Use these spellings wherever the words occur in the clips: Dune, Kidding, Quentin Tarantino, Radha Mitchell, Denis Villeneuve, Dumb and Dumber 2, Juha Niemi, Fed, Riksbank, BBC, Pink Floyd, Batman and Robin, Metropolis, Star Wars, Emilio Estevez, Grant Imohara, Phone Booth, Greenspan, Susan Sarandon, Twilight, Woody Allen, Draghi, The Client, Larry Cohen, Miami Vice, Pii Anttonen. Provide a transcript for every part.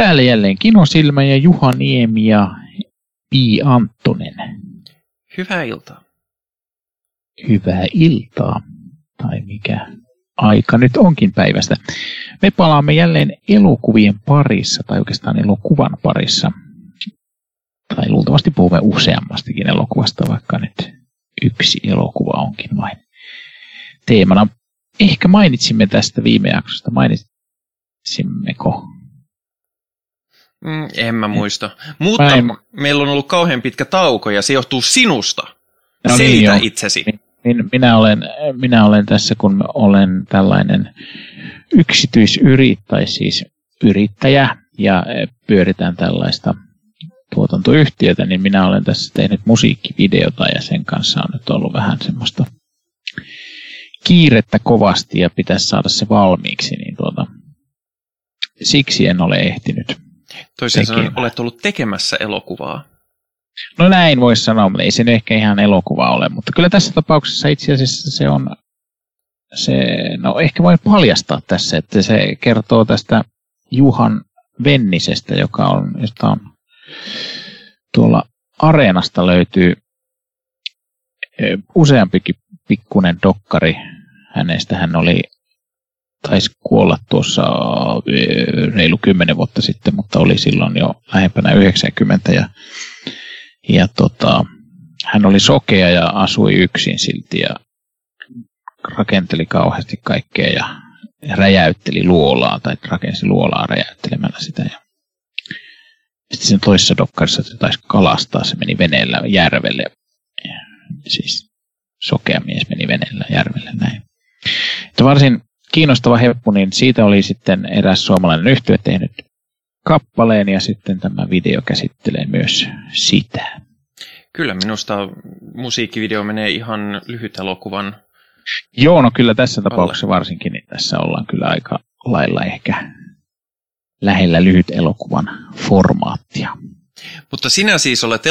Täällä jälleen Kinosilmä ja Juha Niemi ja Pii Anttonen. Hyvää iltaa. Hyvää iltaa. Tai mikä aika nyt onkin päivästä. Me palaamme jälleen elokuvien parissa, tai oikeastaan elokuvan parissa. Tai luultavasti puhumme useammastakin elokuvasta, vaikka nyt yksi elokuva onkin vain teemana. Ehkä mainitsimme tästä viime jaksosta. Mainitsimmeko? En mä muista. Mutta meillä on ollut kauhean pitkä tauko ja se johtuu sinusta. No selitä niin, itsesi. Minä olen tässä, kun olen tällainen yrittäjä ja pyöritään tällaista tuotantoyhtiötä, niin minä olen tässä tehnyt musiikkivideota ja sen kanssa on nyt ollut vähän semmoista kiirettä kovasti ja pitäisi saada se valmiiksi, niin siksi en ole ehtinyt. Toisin sanoen, olet ollut tekemässä elokuvaa. No näin voisi sanoa, mutta ei se nyt ehkä ihan elokuva ole, mutta kyllä tässä tapauksessa itse asiassa se on, no ehkä voin paljastaa tässä, että se kertoo tästä Juhan Vennisestä, josta on tuolla Areenasta löytyy useampikin pikkuinen dokkari hänestä. Hän taisi kuolla tuossa reilu 10 vuotta sitten, mutta oli silloin jo lähempänä 90 ja hän oli sokea ja asui yksin silti ja rakenteli kauheasti kaikkea ja räjäytteli luolaa tai rakensi luolaa räjäyttelemällä sitä. Ja sitten sen toisessa dokkarissa se taisi kalastaa, se meni veneellä järvelle, siis sokea mies meni veneellä järvelle näin. Että varsin kiinnostava heppu, niin siitä oli sitten eräs suomalainen yhtye tehnyt kappaleen ja sitten tämä video käsittelee myös sitä. Kyllä minusta musiikkivideo menee ihan lyhyt elokuvan. Joo, no kyllä tässä tapauksessa varsinkin, niin tässä ollaan kyllä aika lailla ehkä lähellä lyhyt elokuvan formaattia. Mutta sinä siis olet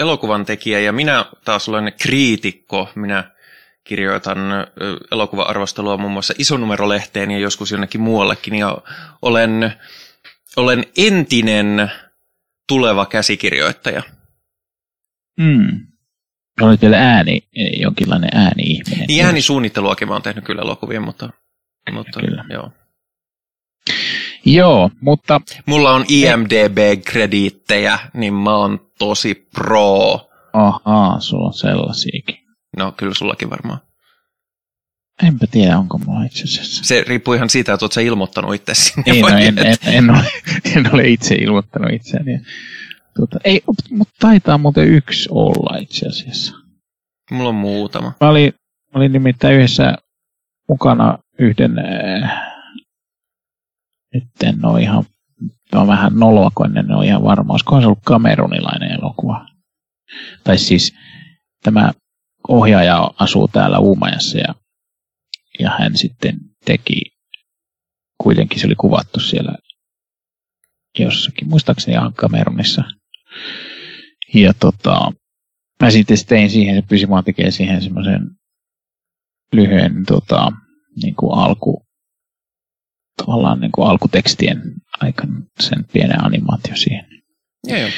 elokuvan tekijä ja minä taas olen kriitikko, minä kirjoitan elokuva-arvostelua muun muassa Isonumerolehteen ja joskus jonnekin muuallekin. Ja olen entinen tuleva käsikirjoittaja. Olet vielä jonkinlainen ääni-ihminen. Niin äänisuunnitteluakin mä oon tehnyt kyllä elokuvien, mutta kyllä. Joo. Joo, mutta mulla on IMDB-krediittejä, niin mä oon tosi pro. Ahaa, sulla on sellaisiakin. No, kyllä sullakin varmaan. Enpä tiedä, onko mulla itse asiassa. Se riippuu ihan siitä, että oot sä ilmoittanut itse sinne. Ei, en ole itse ilmoittanut itseäni. Mutta taitaa muuten yksi olla itse asiassa. Mulla on muutama. Mä olin nimittäin yhdessä mukana yhden, nyt en ole ihan, on vähän noloa, kun en ole ihan varma, olisikohan se ollut kamerunilainen elokuva. Tai siis tämä ohjaaja asuu täällä Uumajassa ja hän sitten teki, kuitenkin se oli kuvattu siellä jossakin, muistaakseni Ankamerunissa. Ja mä sitten tein siihen, se Pysimaa tekee siihen semmoisen lyhyen niin kuin tavallaan niin kuin alkutekstien aikana sen pienen animaatio siihen. Joo.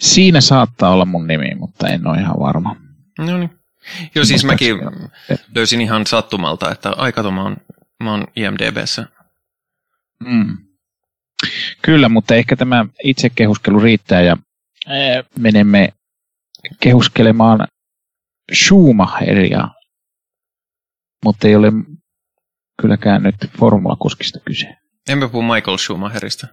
Siinä saattaa olla mun nimi, mutta en ole ihan varma. No niin. Joo, siis mäkin löysin ihan sattumalta, että mä oon IMDb:ssä. Kyllä, mutta ehkä tämä itse kehuskelu riittää ja menemme kehuskelemaan Schumacheria, mutta ei ole kylläkään nyt formulakuskista kyse. Emme puhu Michael Schumacherista.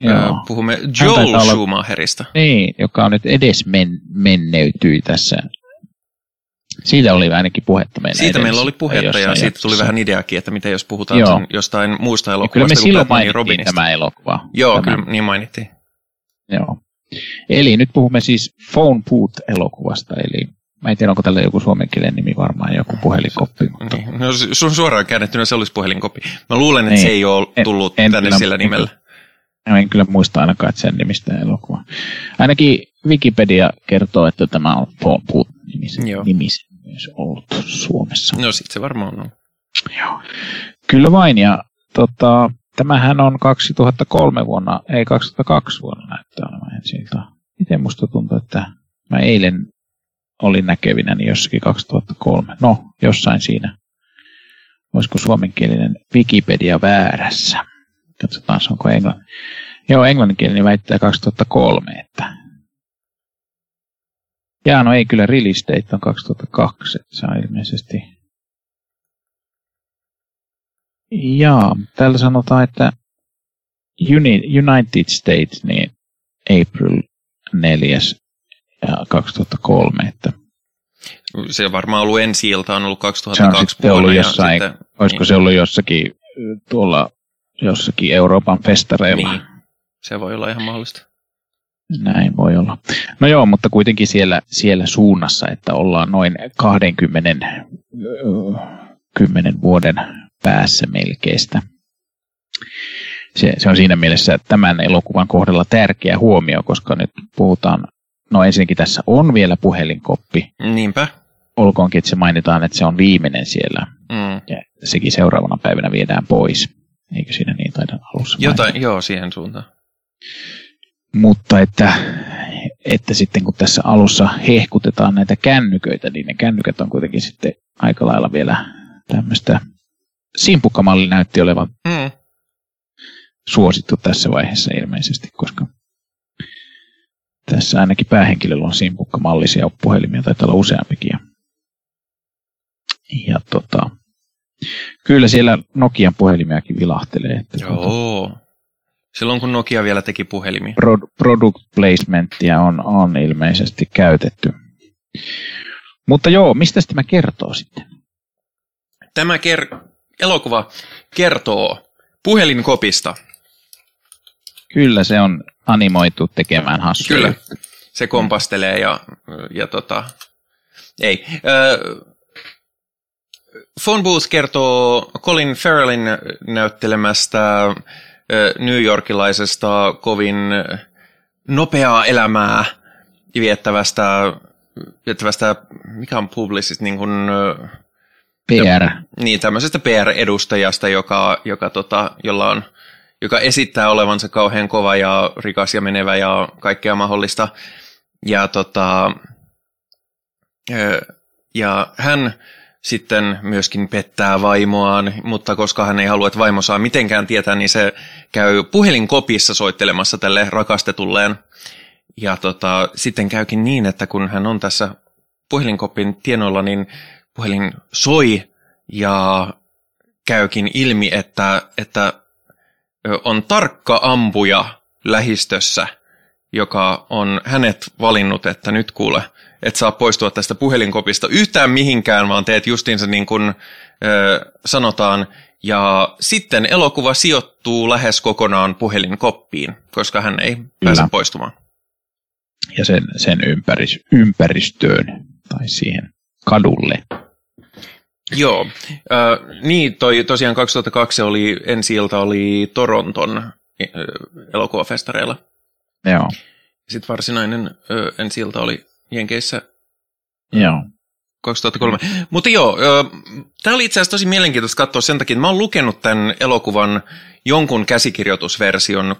Joo. Puhumme Joel Schumacherista. Niin, joka on nyt edes menneytyi tässä. Siitä oli ainakin puhetta meillä. Siitä meillä oli puhetta ja siitä tuli vähän ideakin, että mitä jos puhutaan jostain muusta elokuvasta kuin Batman ja Robinista. Tämä elokuva. Joo, kyllä niin mainittiin. Joo. Eli nyt puhumme siis Phone Booth-elokuvasta, eli mä en tiedä, onko tällä joku suomenkielinen nimi, varmaan joku puhelinkoppi. Mutta niin. No, suoraan käännettynä se olisi puhelinkoppi. Mä luulen, että niin. Se ei ole tullut tänne sillä nimellä. En kyllä muista ainakaan, että sen nimistä elokuva. Ainakin Wikipedia kertoo, että tämä on Phone Booth-nimisen myös ollut Suomessa. No sit se varmaan on. Joo. Kyllä vain. Ja, Tämähän on 2003 vuonna, ei 2002 vuonna näyttää olevan siltä. Miten musta tuntuu, että mä eilen olin näkevinäni jossakin 2003. No, jossain siinä. Olisiko suomenkielinen Wikipedia väärässä? Katsotaan, onko englannin. Joo, englanninkielinen väittää 2003, että... Jaa, no ei kyllä, release date on 2002, että se on ilmeisesti... Jaa, täällä sanotaan, että United States, niin April 4. 2003, että... Se on varmaan ollut ensi-ilta, on ollut 2002 vuonna. Jossain, sitten, olisiko niin. Se ollut jossakin tuolla jossakin Euroopan festareilla? Niin. Se voi olla ihan mahdollista. Näin voi olla. No joo, mutta kuitenkin siellä suunnassa, että ollaan noin 10 vuoden päässä melkeistä. Se on siinä mielessä tämän elokuvan kohdalla tärkeä huomio, koska nyt puhutaan, no ensinnäkin tässä on vielä puhelinkoppi. Niinpä. Olkoonkin, että se mainitaan, että se on viimeinen siellä. Mm. Ja sekin seuraavana päivänä viedään pois. Eikö siinä niin taida alussa mainita? Jotain, joo, siihen suuntaan. Mutta että sitten kun tässä alussa hehkutetaan näitä kännyköitä, niin ne kännykät on kuitenkin sitten aika lailla vielä tämmöistä simpukkamalli näytti olevan suosittu tässä vaiheessa ilmeisesti, koska tässä ainakin päähenkilöllä on simpukkamallisia puhelimia, taitaa olla useampikin. Ja kyllä siellä Nokian puhelimiakin vilahtelee. Että joo. Silloin kun Nokia vielä teki puhelimia. Product placementtia on ilmeisesti käytetty. Mutta joo, mistä tämä kertoo sitten? Tämä elokuva kertoo puhelinkopista. Kyllä se on animoitu tekemään hassuja. Kyllä, se kompastelee ei. Phone Booth kertoo Colin Farrellin näyttelemästä New Yorkilaisesta kovin nopeaa elämää viettävästä mikä on publicist, niin kuin PR. Niin, tämmöisestä PR-edustajasta, joka esittää olevansa kauhean kova ja rikas ja menevä ja kaikkea mahdollista. Ja hän sitten myöskin pettää vaimoaan, mutta koska hän ei halua, että vaimo saa mitenkään tietää, niin se käy puhelinkopissa soittelemassa tälle rakastetulleen. Ja sitten käykin niin, että kun hän on tässä puhelinkopin tienoilla, niin puhelin soi ja käykin ilmi, että on tarkka ampuja lähistössä, joka on hänet valinnut, että nyt kuule, et saa poistua tästä puhelinkopista yhtään mihinkään, vaan teet justiinsa niin kuin sanotaan. Ja sitten elokuva sijoittuu lähes kokonaan puhelinkoppiin, koska hän ei pääse poistumaan. Ja sen ympäristöön tai siihen kadulle. Joo, niin tosiaan 2002 ensi-ilta oli Toronton elokuvafestareilla. Joo. Sitten varsinainen ensi-ilta oli Jenkeissä. Joo. 2003. Mutta joo, tämä oli itse asiassa tosi mielenkiintoista katsoa sen takia, että mä oon lukenut tämän elokuvan jonkun käsikirjoitusversion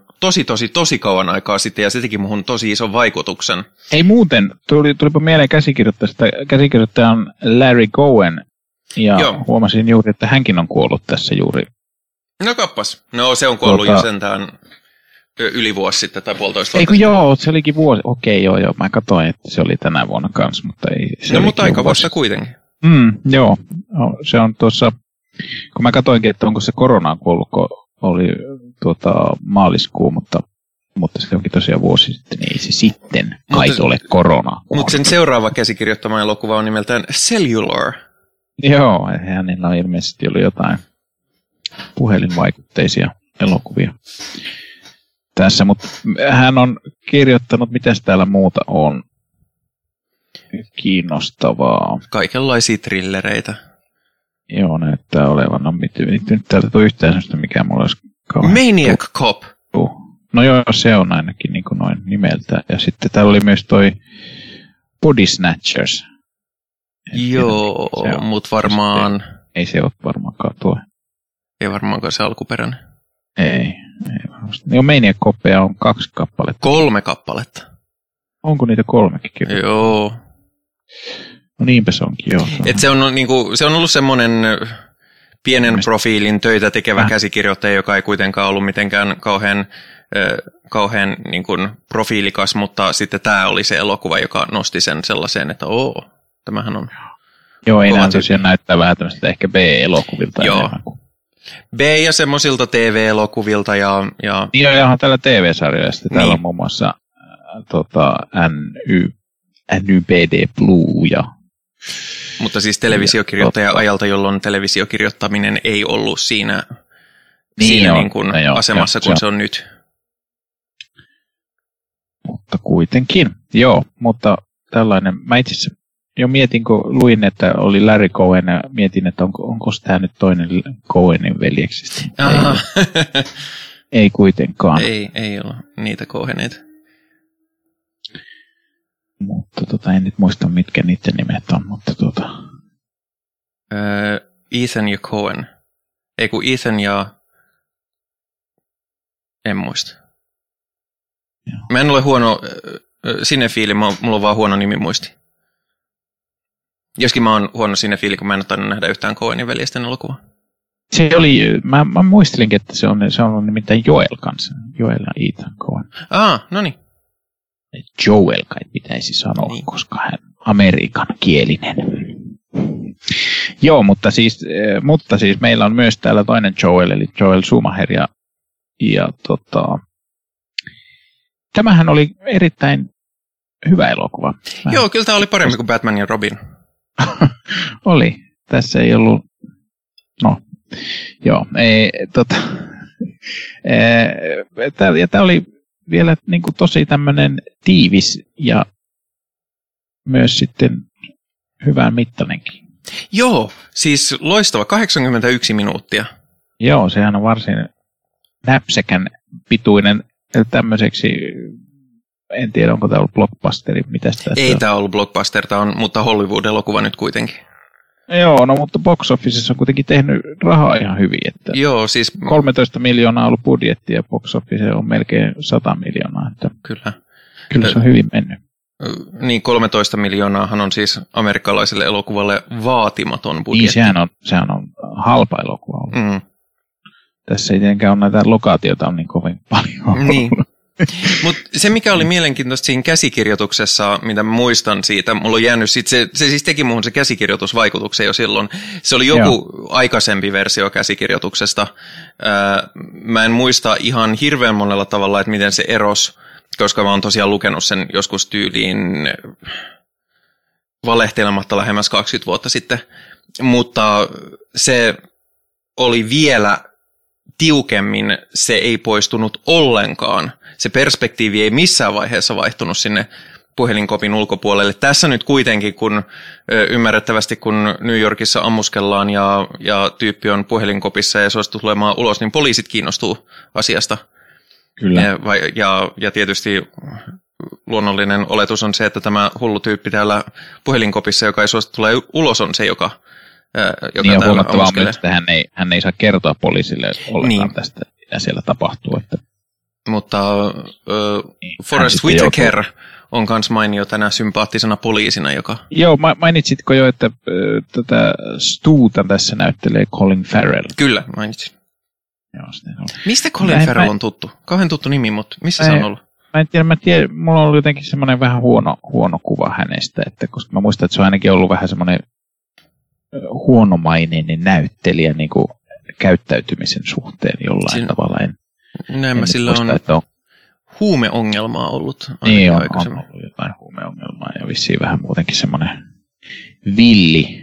tosi kauan aikaa sitten, ja se teki muhun tosi ison vaikutuksen. Ei muuten, tulipa mieleen käsikirjoittajan Larry Cohen, ja joo. Huomasin juuri, että hänkin on kuollut tässä juuri. No kappas, no se on kuollut jo sentään yli vuosi sitten tai puolitoista vuotta. Eikö joo, se olikin vuosi. Okei, joo, mä katsoin, että se oli tänä vuonna kanssa, mutta ei. No mutta aika vasta kuitenkin. Joo, no, se on tuossa, kun mä katsoinkin, että onko se koronaan kuollut, kun oli maaliskuu, mutta se onkin tosiaan vuosi sitten, niin ei se sitten kai ole korona. Mutta sen seuraava käsikirjoittama elokuva on nimeltään Cellular. Joo, hänellä on ilmeisesti ollut jotain puhelinvaikutteisia elokuvia tässä, mutta hän on kirjoittanut, mitäs täällä muuta on kiinnostavaa. Kaikenlaisia trillereitä. Joo, näyttää olevan. No, nyt täältä tuli yhtään sellaista, mikä mulla olisi kauhean. Maniac Cop. No joo, se on ainakin niin kuin noin nimeltä. Ja sitten täällä oli myös toi Body Snatchers. Joo, mutta varmaan... Ei se ole varmaankaan tuo. Ei varmaankaan se alkuperäinen. Ei varmasti. Niin on Maniac-kopeja on 2 kappaletta. 3 kappaletta. Onko niitä 3kin kirjoittaa? Joo. No niinpä se onkin, joo. Et se on, niin kuin, se on ollut semmoinen pienen profiilin töitä tekevä käsikirjoittaja, joka ei kuitenkaan ollut mitenkään kauhean niin kuin profiilikas, mutta sitten tämä oli se elokuva, joka nosti sen sellaiseen, että tämähän on... Joo, ei näyttää vähän tämmöistä ehkä B-elokuvilta. Joo. B- ja semmoisilta TV-elokuvilta ja... Niin on ihan täällä TV-sarjoja, sitten täällä on muun muassa NYPD Blue ja... Mutta siis televisiokirjoittaja ajalta, jolloin televisiokirjoittaminen ei ollut siinä niin kuin asemassa kuin se on nyt. Mutta kuitenkin, joo, mutta tällainen, mä itse asiassa jo mietin, kun luin, että oli Larry Cohen ja mietin, että onko tämä nyt toinen Cohenin veljeksistä. Ei kuitenkaan. Ei ole niitä Coheneita. Mutta en nyt muista, mitkä niiden nimet on, mutta Ethan ja Coen. Ei kun Ethan ja... En muista. Joo. Mä en ole huono sinefiili, mulla on vaan huono nimimuisti. Joskin mä oon huono sinefiili, kun mä en ottanut nähdä yhtään Coenin veljesten elokuvaa. Se oli, mä muistelinkin, että se on nimittäin Joel kanssa. Joel ja Ethan Coen. No niin. Joel kai pitäisi sanoa, koska hän amerikan kielinen. Joo, mutta siis meillä on myös täällä toinen Joel, eli Joel Schumacher. Tämähän oli erittäin hyvä elokuva. Joo, kyllä tämä oli parempi kuin Batman ja Robin. Oli. Tässä ei ollut... No, joo. Tämä oli... vielä niin kuin tosi tämmöinen tiivis ja myös sitten hyvän mittainenkin. Joo, siis loistava 81 minuuttia. Joo, sehän on varsin näpsäkän pituinen tämmöiseksi, en tiedä onko tämä ollut blockbusteri, mitä sitä... Ei tämä ollut blockbuster, mutta Hollywood-elokuva nyt kuitenkin. Joo, no mutta box officessa on kuitenkin tehnyt rahaa ihan hyvin, että joo, siis 13 miljoonaa on ollut budjetti ja box office on melkein 100 miljoonaa, että kyllä se on hyvin mennyt. Niin, 13 miljoonaahan on siis amerikkalaiselle elokuvalle vaatimaton budjetti. Niin, sehän on halpa elokuva ollut. Tässä ei tietenkään ole näitä lokaatioita on niin kovin paljon. Niin. Mutta se, mikä oli mielenkiintoista siinä käsikirjoituksessa, mitä muistan siitä, mulla on jäänyt sit, se siis teki muuhun se käsikirjoitusvaikutuksen jo silloin. Se oli joku aikaisempi versio käsikirjoituksesta. Mä en muista ihan hirveän monella tavalla, että miten se erosi, koska mä oon tosiaan lukenut sen joskus tyyliin valehtelematta lähemmäs 20 vuotta sitten. Mutta se oli vielä... tiukemmin se ei poistunut ollenkaan. Se perspektiivi ei missään vaiheessa vaihtunut sinne puhelinkopin ulkopuolelle. Tässä nyt kuitenkin, kun ymmärrettävästi, kun New Yorkissa ammuskellaan ja tyyppi on puhelinkopissa ja suostuu tulemaan ulos, niin poliisit kiinnostuu asiasta. Kyllä. Ja tietysti luonnollinen oletus on se, että tämä hullu tyyppi täällä puhelinkopissa, joka ei suostu tulee ulos, on se, joka niin on huomattavaa myös, että hän ei saa kertoa poliisille ollenkaan tästä, mitä siellä tapahtuu. Että... Mutta Forest Whitaker on myös mainio tänä sympaattisena poliisina, joka... Joo, mainitsitko jo, että tätä Stuuta tässä näyttelee Colin Farrell? Kyllä, mainitsin. Joo, mistä Colin Farrell on tuttu? Kauhean tuttu nimi, mutta missä se on ollut? Mä en tiedä, mulla on ollut jotenkin semmoinen vähän huono kuva hänestä, että, koska mä muistan, että se on ainakin ollut vähän semmoinen... huonomaineinen näyttelijä niin kuin käyttäytymisen suhteen jollain tavalla. Näin sillä muista, on huumeongelmaa ollut. Niin on ollut jotain huumeongelmaa ja vissiin vähän muutenkin semmoinen villi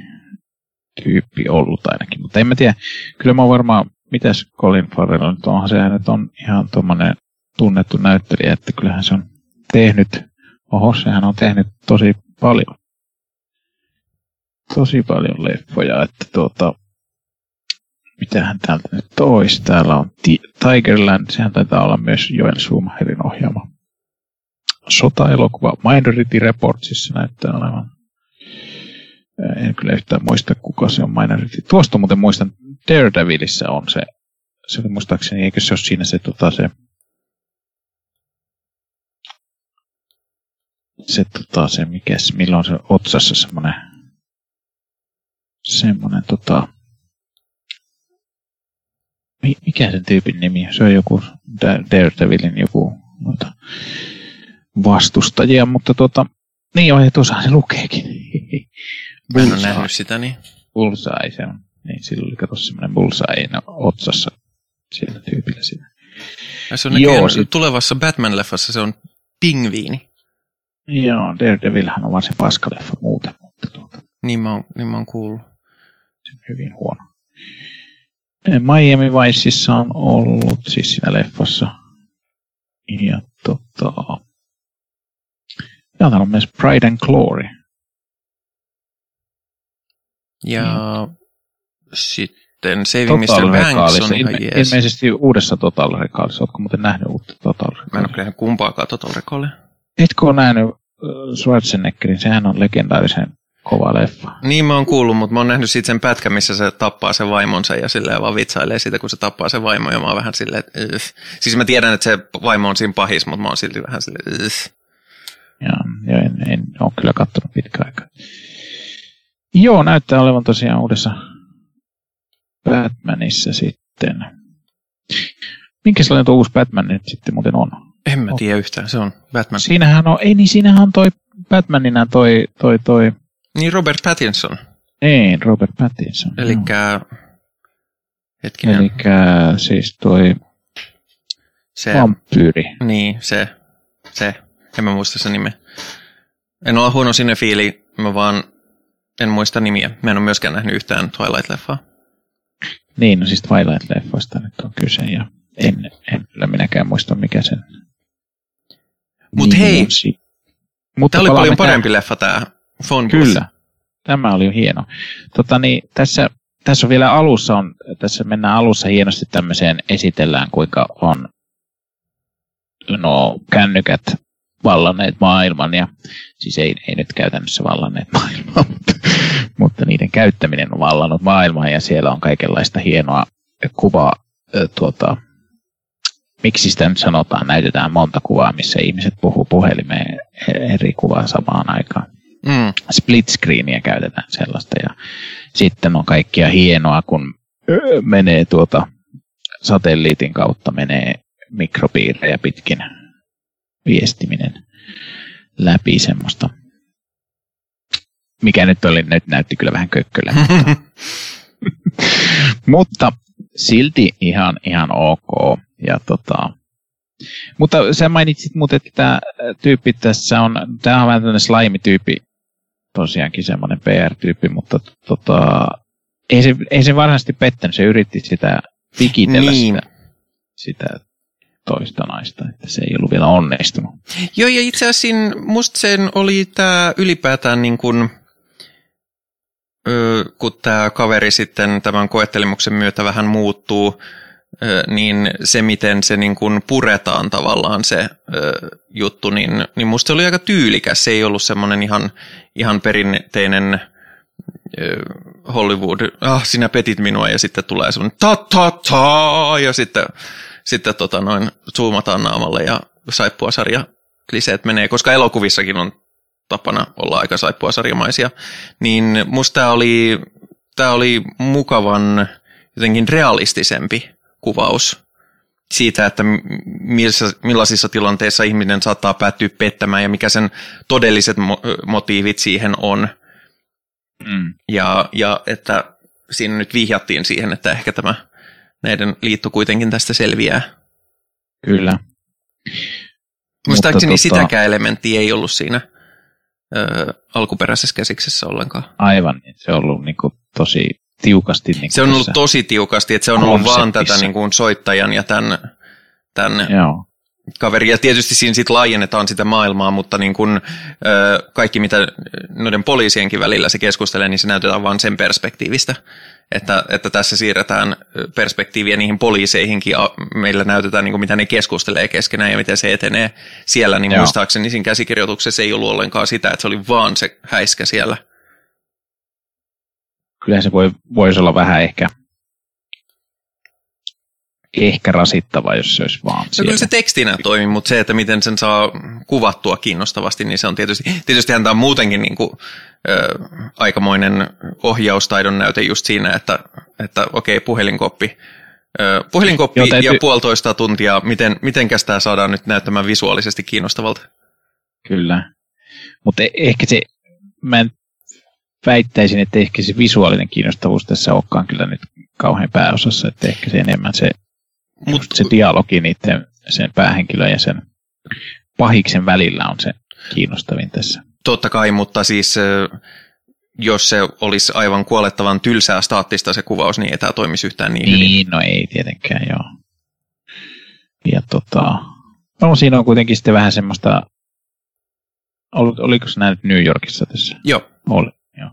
tyyppi ollut ainakin. Mutta en mä tiedä, kyllä mä oon varmaan, mitäs Colin Farrell nyt onhan se hänet on ihan tuommoinen tunnettu näyttelijä, että kyllähän se on tehnyt, sehän on tehnyt tosi paljon. Tosi paljon leffoja, että mitähän täältä nyt olisi. Täällä on Tigerland, sehän taitaa olla myös Joel Schumacherin ohjaama sotaelokuva. Minority Report, siis se näyttää olevan. En kyllä yhtään muista, kuka se on Minority. Tuosta muuten muistan, Daredevilissä on se se oli muistaakseni, eikö se ole siinä se, se mikäs, milloin se otsassa semmonen mikä sen tyypin nimi? Se on joku Daredevilin joku vastustajia, mutta niin on, että osaa se lukeekin. Mä en ole nähnyt sitä, niin. Bullseye se on. Niin, silloin oli katos semmoinen bullseye otsassa siellä tyypillä siinä. Ja se on tulevassa Batman-leffassa se on pingviini. Joo, Daredevilhän on vaan se paskaleffa muuten. Mutta niin mä oon kuullut. Se on hyvin huono. Miami Viceissa on ollut siis siinä leffassa. Ja ja täällä on myös Pride and Glory. Ja sitten Saving Mr. Banks on ihan jees. Ilmeisesti uudessa Total Recallissa. Ootko muuten nähnyt uutta Total Recallia? Mä en ole kyllä kumpaakaan Total Recallia. Etkö ole nähnyt Schwarzeneggerin? Sehän on legendaarisen kova leffa. Niin mä oon kuullut, mutta mä oon nähnyt siitä sen pätkän, missä se tappaa sen vaimonsa ja silleen vaan vitsailee siitä, kun se tappaa sen vaimon. Ja mä oon vähän silleen, siis mä tiedän, että se vaimo on siinä pahis, mutta mä oon silti vähän silleen, Ja en ole kyllä kattonut pitkään aikaa. Joo, näyttää olevan tosiaan uudessa Batmanissa sitten. Minkä sellainen tuo uusi Batman nyt sitten muuten on? En mä tiedä yhtään, se on Batman. Siinähän on, siinähän on toi Batmanina toi. Niin, Robert Pattinson. Niin, Robert Pattinson. Elikkä, hetkinen. Elikkä siis toi se vampyyri. Niin, se. En mä muista sen nimeä. En ole huono sinefiili, mä vaan en muista nimiä. Mä en ole myöskään nähnyt yhtään Twilight-leffaa. Niin, no siis Twilight-leffoista nyt on kyse ja en kyllä minäkään muista mikä sen. Mut hei, tää oli paljon parempi leffa tää Phone Booth. Kyllä, tämä oli hieno. Tässä on vielä alussa, tässä mennään alussa hienosti tämmöiseen, esitellään kuinka on kännykät vallanneet maailman, ja siis ei nyt käytännössä vallanneet maailmaa, mutta niiden käyttäminen on vallannut maailmaa, ja siellä on kaikenlaista hienoa kuvaa, miksi sitä nyt sanotaan, näytetään monta kuvaa, missä ihmiset puhuu puhelimeen eri kuvaa samaan aikaan. Split screeniä käytetään sellaista, ja sitten on kaikkia hienoa, kun menee satelliitin kautta menee mikropiirejä pitkin viestiminen läpi semmoista, mikä nyt näytti kyllä vähän kökkölä, mutta silti ihan ok. Ja mutta sä mainitsit mut, että tämä tyyppi tässä on, tämä on vähän tämmöinen slime-tyyppi, tosiaankin semmoinen PR-tyyppi, mutta ei se varsinaisesti pettänyt, se yritti sitä pikitellä sitä toista naista, että se ei ollut vielä onnistunut. Joo, ja itse asiassa musta sen oli tämä ylipäätään niin kuin, kun tämä kaveri sitten tämän koettelemuksen myötä vähän muuttuu, niin se miten se niin kuin puretaan tavallaan se juttu, niin musta se oli aika tyylikäs. Se ei ollut semmoinen ihan perinteinen Hollywood, sinä petit minua, ja sitten tulee semmoinen ta-ta-ta, ja sitten zoomataan naamalle ja saippuasarja kliseet menee, koska elokuvissakin on tapana olla aika saippuasarjamaisia. Niin musta tää oli mukavan jotenkin realistisempi kuvaus siitä, että millaisissa tilanteissa ihminen saattaa päätyä pettämään ja mikä sen todelliset motiivit siihen on. Ja että siinä nyt vihjattiin siihen, että ehkä tämä näiden liitto kuitenkin tästä selviää. Kyllä. Muistaakseni sitäkään elementtiä ei ollut siinä alkuperäisessä käsiksessä ollenkaan. Aivan, se on ollut niinku tosi tiukasti. Niinku se on ollut tosi tiukasti, että se on ollut vaan tätä niinku soittajan ja tämän kaverin. Ja tietysti siinä sit laajennetaan sitä maailmaa, mutta niinku, kaikki mitä noiden poliisienkin välillä se keskustelee, niin se näytetään vaan sen perspektiivistä. Että tässä siirretään perspektiiviä niihin poliiseihinkin ja meillä näytetään, niin kuin, mitä ne keskustelee keskenään ja miten se etenee siellä. Niin muistaakseni siinä käsikirjoituksessa ei ollut ollenkaan sitä, että se oli vaan se häiskä siellä. Kyllähän se voisi olla vähän ehkä ehkä rasittava, jos se olisi vaan siellä. No kyllä se tekstinä toimii, mutta se, että miten sen saa kuvattua kiinnostavasti, niin se on tietysti tämä on muutenkin niin kuin, aikamoinen ohjaustaidon näyte just siinä, että okei, puhelinkoppi. Puhelinkoppi ja 1,5 tuntia, mitenkäs tämä saadaan nyt näyttämään visuaalisesti kiinnostavalta? Kyllä, mutta ehkä se, mä väittäisin, että ehkä se visuaalinen kiinnostavuus tässä olekaan kyllä nyt kauhean pääosassa, että ehkä se enemmän se dialogi niiden sen päähenkilön ja sen pahiksen välillä on se kiinnostavin tässä. Totta kai, mutta siis jos se olisi aivan kuolettavan tylsää staattista se kuvaus, niin ei tämä toimisi yhtään niin hyvin. Niin, no ei tietenkään, joo. Ja no siinä on kuitenkin sitten vähän semmoista, oliko se näin New Yorkissa tässä? Joo. Oli, joo.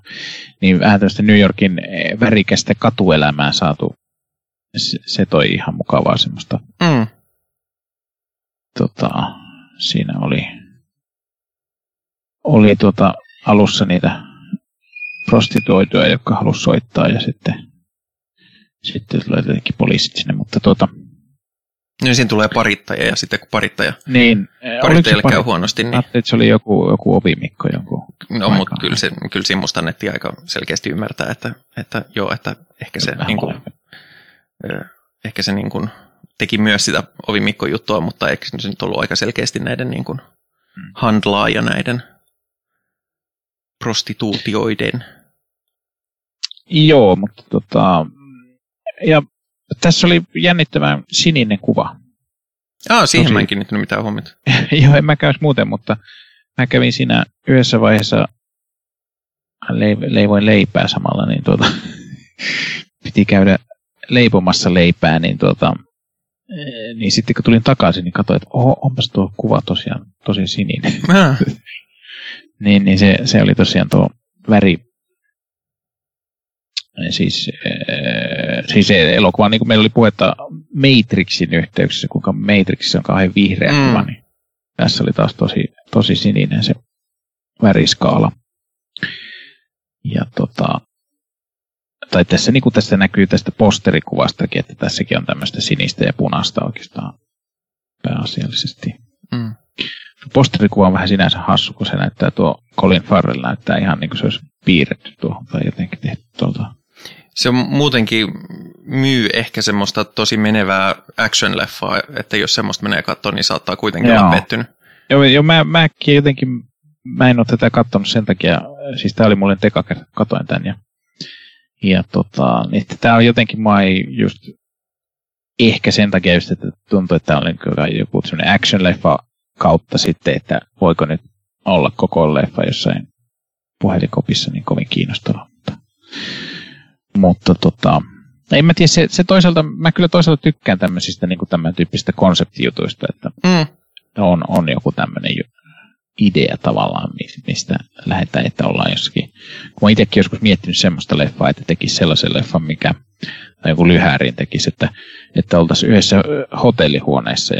Niin vähän tällaista New Yorkin värikästä katuelämää saatu, se toi ihan mukavaa semmoista. Mm. Siinä oli alussa niitä prostituoituja, jotka halusi soittaa, ja sitten tulee tietenkin poliisit sinne, mutta niin siinä tulee parittaja, ja sitten kun parittajalle käy huonosti, niin... Ajattelin, että se oli joku opimikko jonkun. No, mutta kyllä siinä musta annettiin aika selkeästi ymmärtää, että ehkä se niin kuin teki myös sitä ovimikkojuttua, mutta eikö se nyt ollut aika selkeästi näiden niin kuin handlaa ja näiden prostituutioiden. Joo, mutta ja tässä oli jännittävän sininen kuva. Siihen mä en kiinnittänyt mitään huomiota. Joo, en mä käy muuten, mutta mä kävin siinä yhdessä vaiheessa leivoin leipää samalla, niin piti käydä leipomassa leipää, niin niin sitten kun tulin takaisin, niin katsoin, että onpas tuo kuva tosiaan tosi sininen. Niin se oli tosiaan tuo väri. Siis elokuva, niin kuin meillä oli puhetta Matrixin yhteyksissä, kuinka Matrix on kauhean vihreä kuva, niin tässä oli taas tosi sininen se väriskaala. Ja tai tässä niin kuin tästä näkyy tästä posterikuvastakin, että tässäkin on tämmöistä sinistä ja punaista oikeastaan pääasiallisesti. Mm. Posterikuva on vähän sinänsä hassu, kun se näyttää tuo Colin Farrell näyttää ihan niin kuin se olisi piirretty tuohon tai jotenkin tehty tuolta. Se on muutenkin myy ehkä semmoista tosi menevää action-leffaa, että jos semmoista menee katsomaan, niin saattaa kuitenkin olla pettynyt. Joo, mä en ole tätä katsonut sen takia, siis tää oli mulle tekakerta, katoin tän ja niin tää on jotenkin mä just ehkä sen takia just, että tuntuu, että tää on joku semmoinen action-leffa kautta sitten, että voiko nyt olla koko leffa jossain puhelinkopissa niin kovin kiinnostavaa. Mutta en mä tiedä, se toisaalta, mä kyllä toisaalta tykkään tämmöisistä niin kuin tämän tyyppisistä konseptijutuista, että on joku tämmöinen idea tavallaan, mistä lähdetään, että ollaan jossakin. Kun mä itsekin joskus miettinyt semmoista leffaa, että tekisi sellaisen leffan, mikä tai joku lyhäriin tekisi, että oltaisiin yhdessä hotellihuoneessa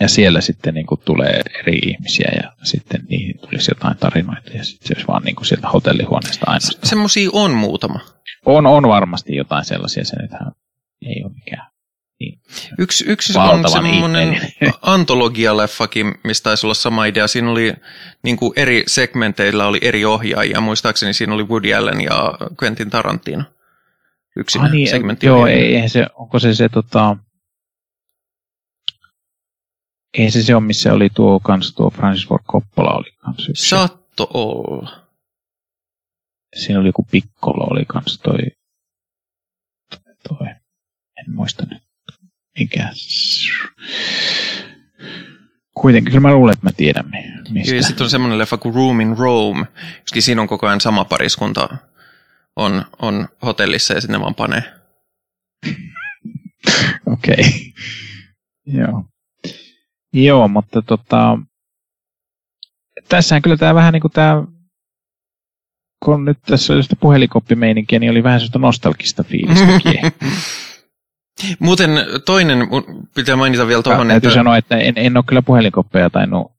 ja siellä sitten niin kuin tulee eri ihmisiä ja sitten niihin tulisi jotain tarinoita ja sitten se olisi vaan niin kuin sieltä hotellihuoneesta ainoastaan. Semmoisia on muutama. On varmasti jotain sellaisia, se nythän ei ole mikään niin yksi on semmoinen antologialeffakin, mistä taisi olla sama idea. Siinä oli niin kuin eri segmenteillä oli eri ohjaajia. Muistaakseni siinä oli Woody Allen ja Quentin Tarantino yksinä segmentti. Joo, eihän se ole, missä oli tuo Francis Ford Coppola oli kans. Saatto olla. Siinä oli joku Piccolo oli kans toi. En muista nyt. Mikä? Kuitenkin kyllä mä luulen, että mä tiedän mistä. Ja sitten on semmoinen leffa kuin Room in Rome. Joskin siinä on koko ajan sama pariskunta on hotellissa ja sinne vaan panee. Okei. Joo. Joo, mutta tässähän kyllä tämä vähän niin kuin tämä, kun nyt tässä oli sitä puhelikoppimeininkiä, niin oli vähän sellaista nostalgista fiilistäkin. Muuten toinen, pitää mainita vielä tuohon, että... Täytyy sanoa, että en ole kyllä puhelinkoppeja tainnut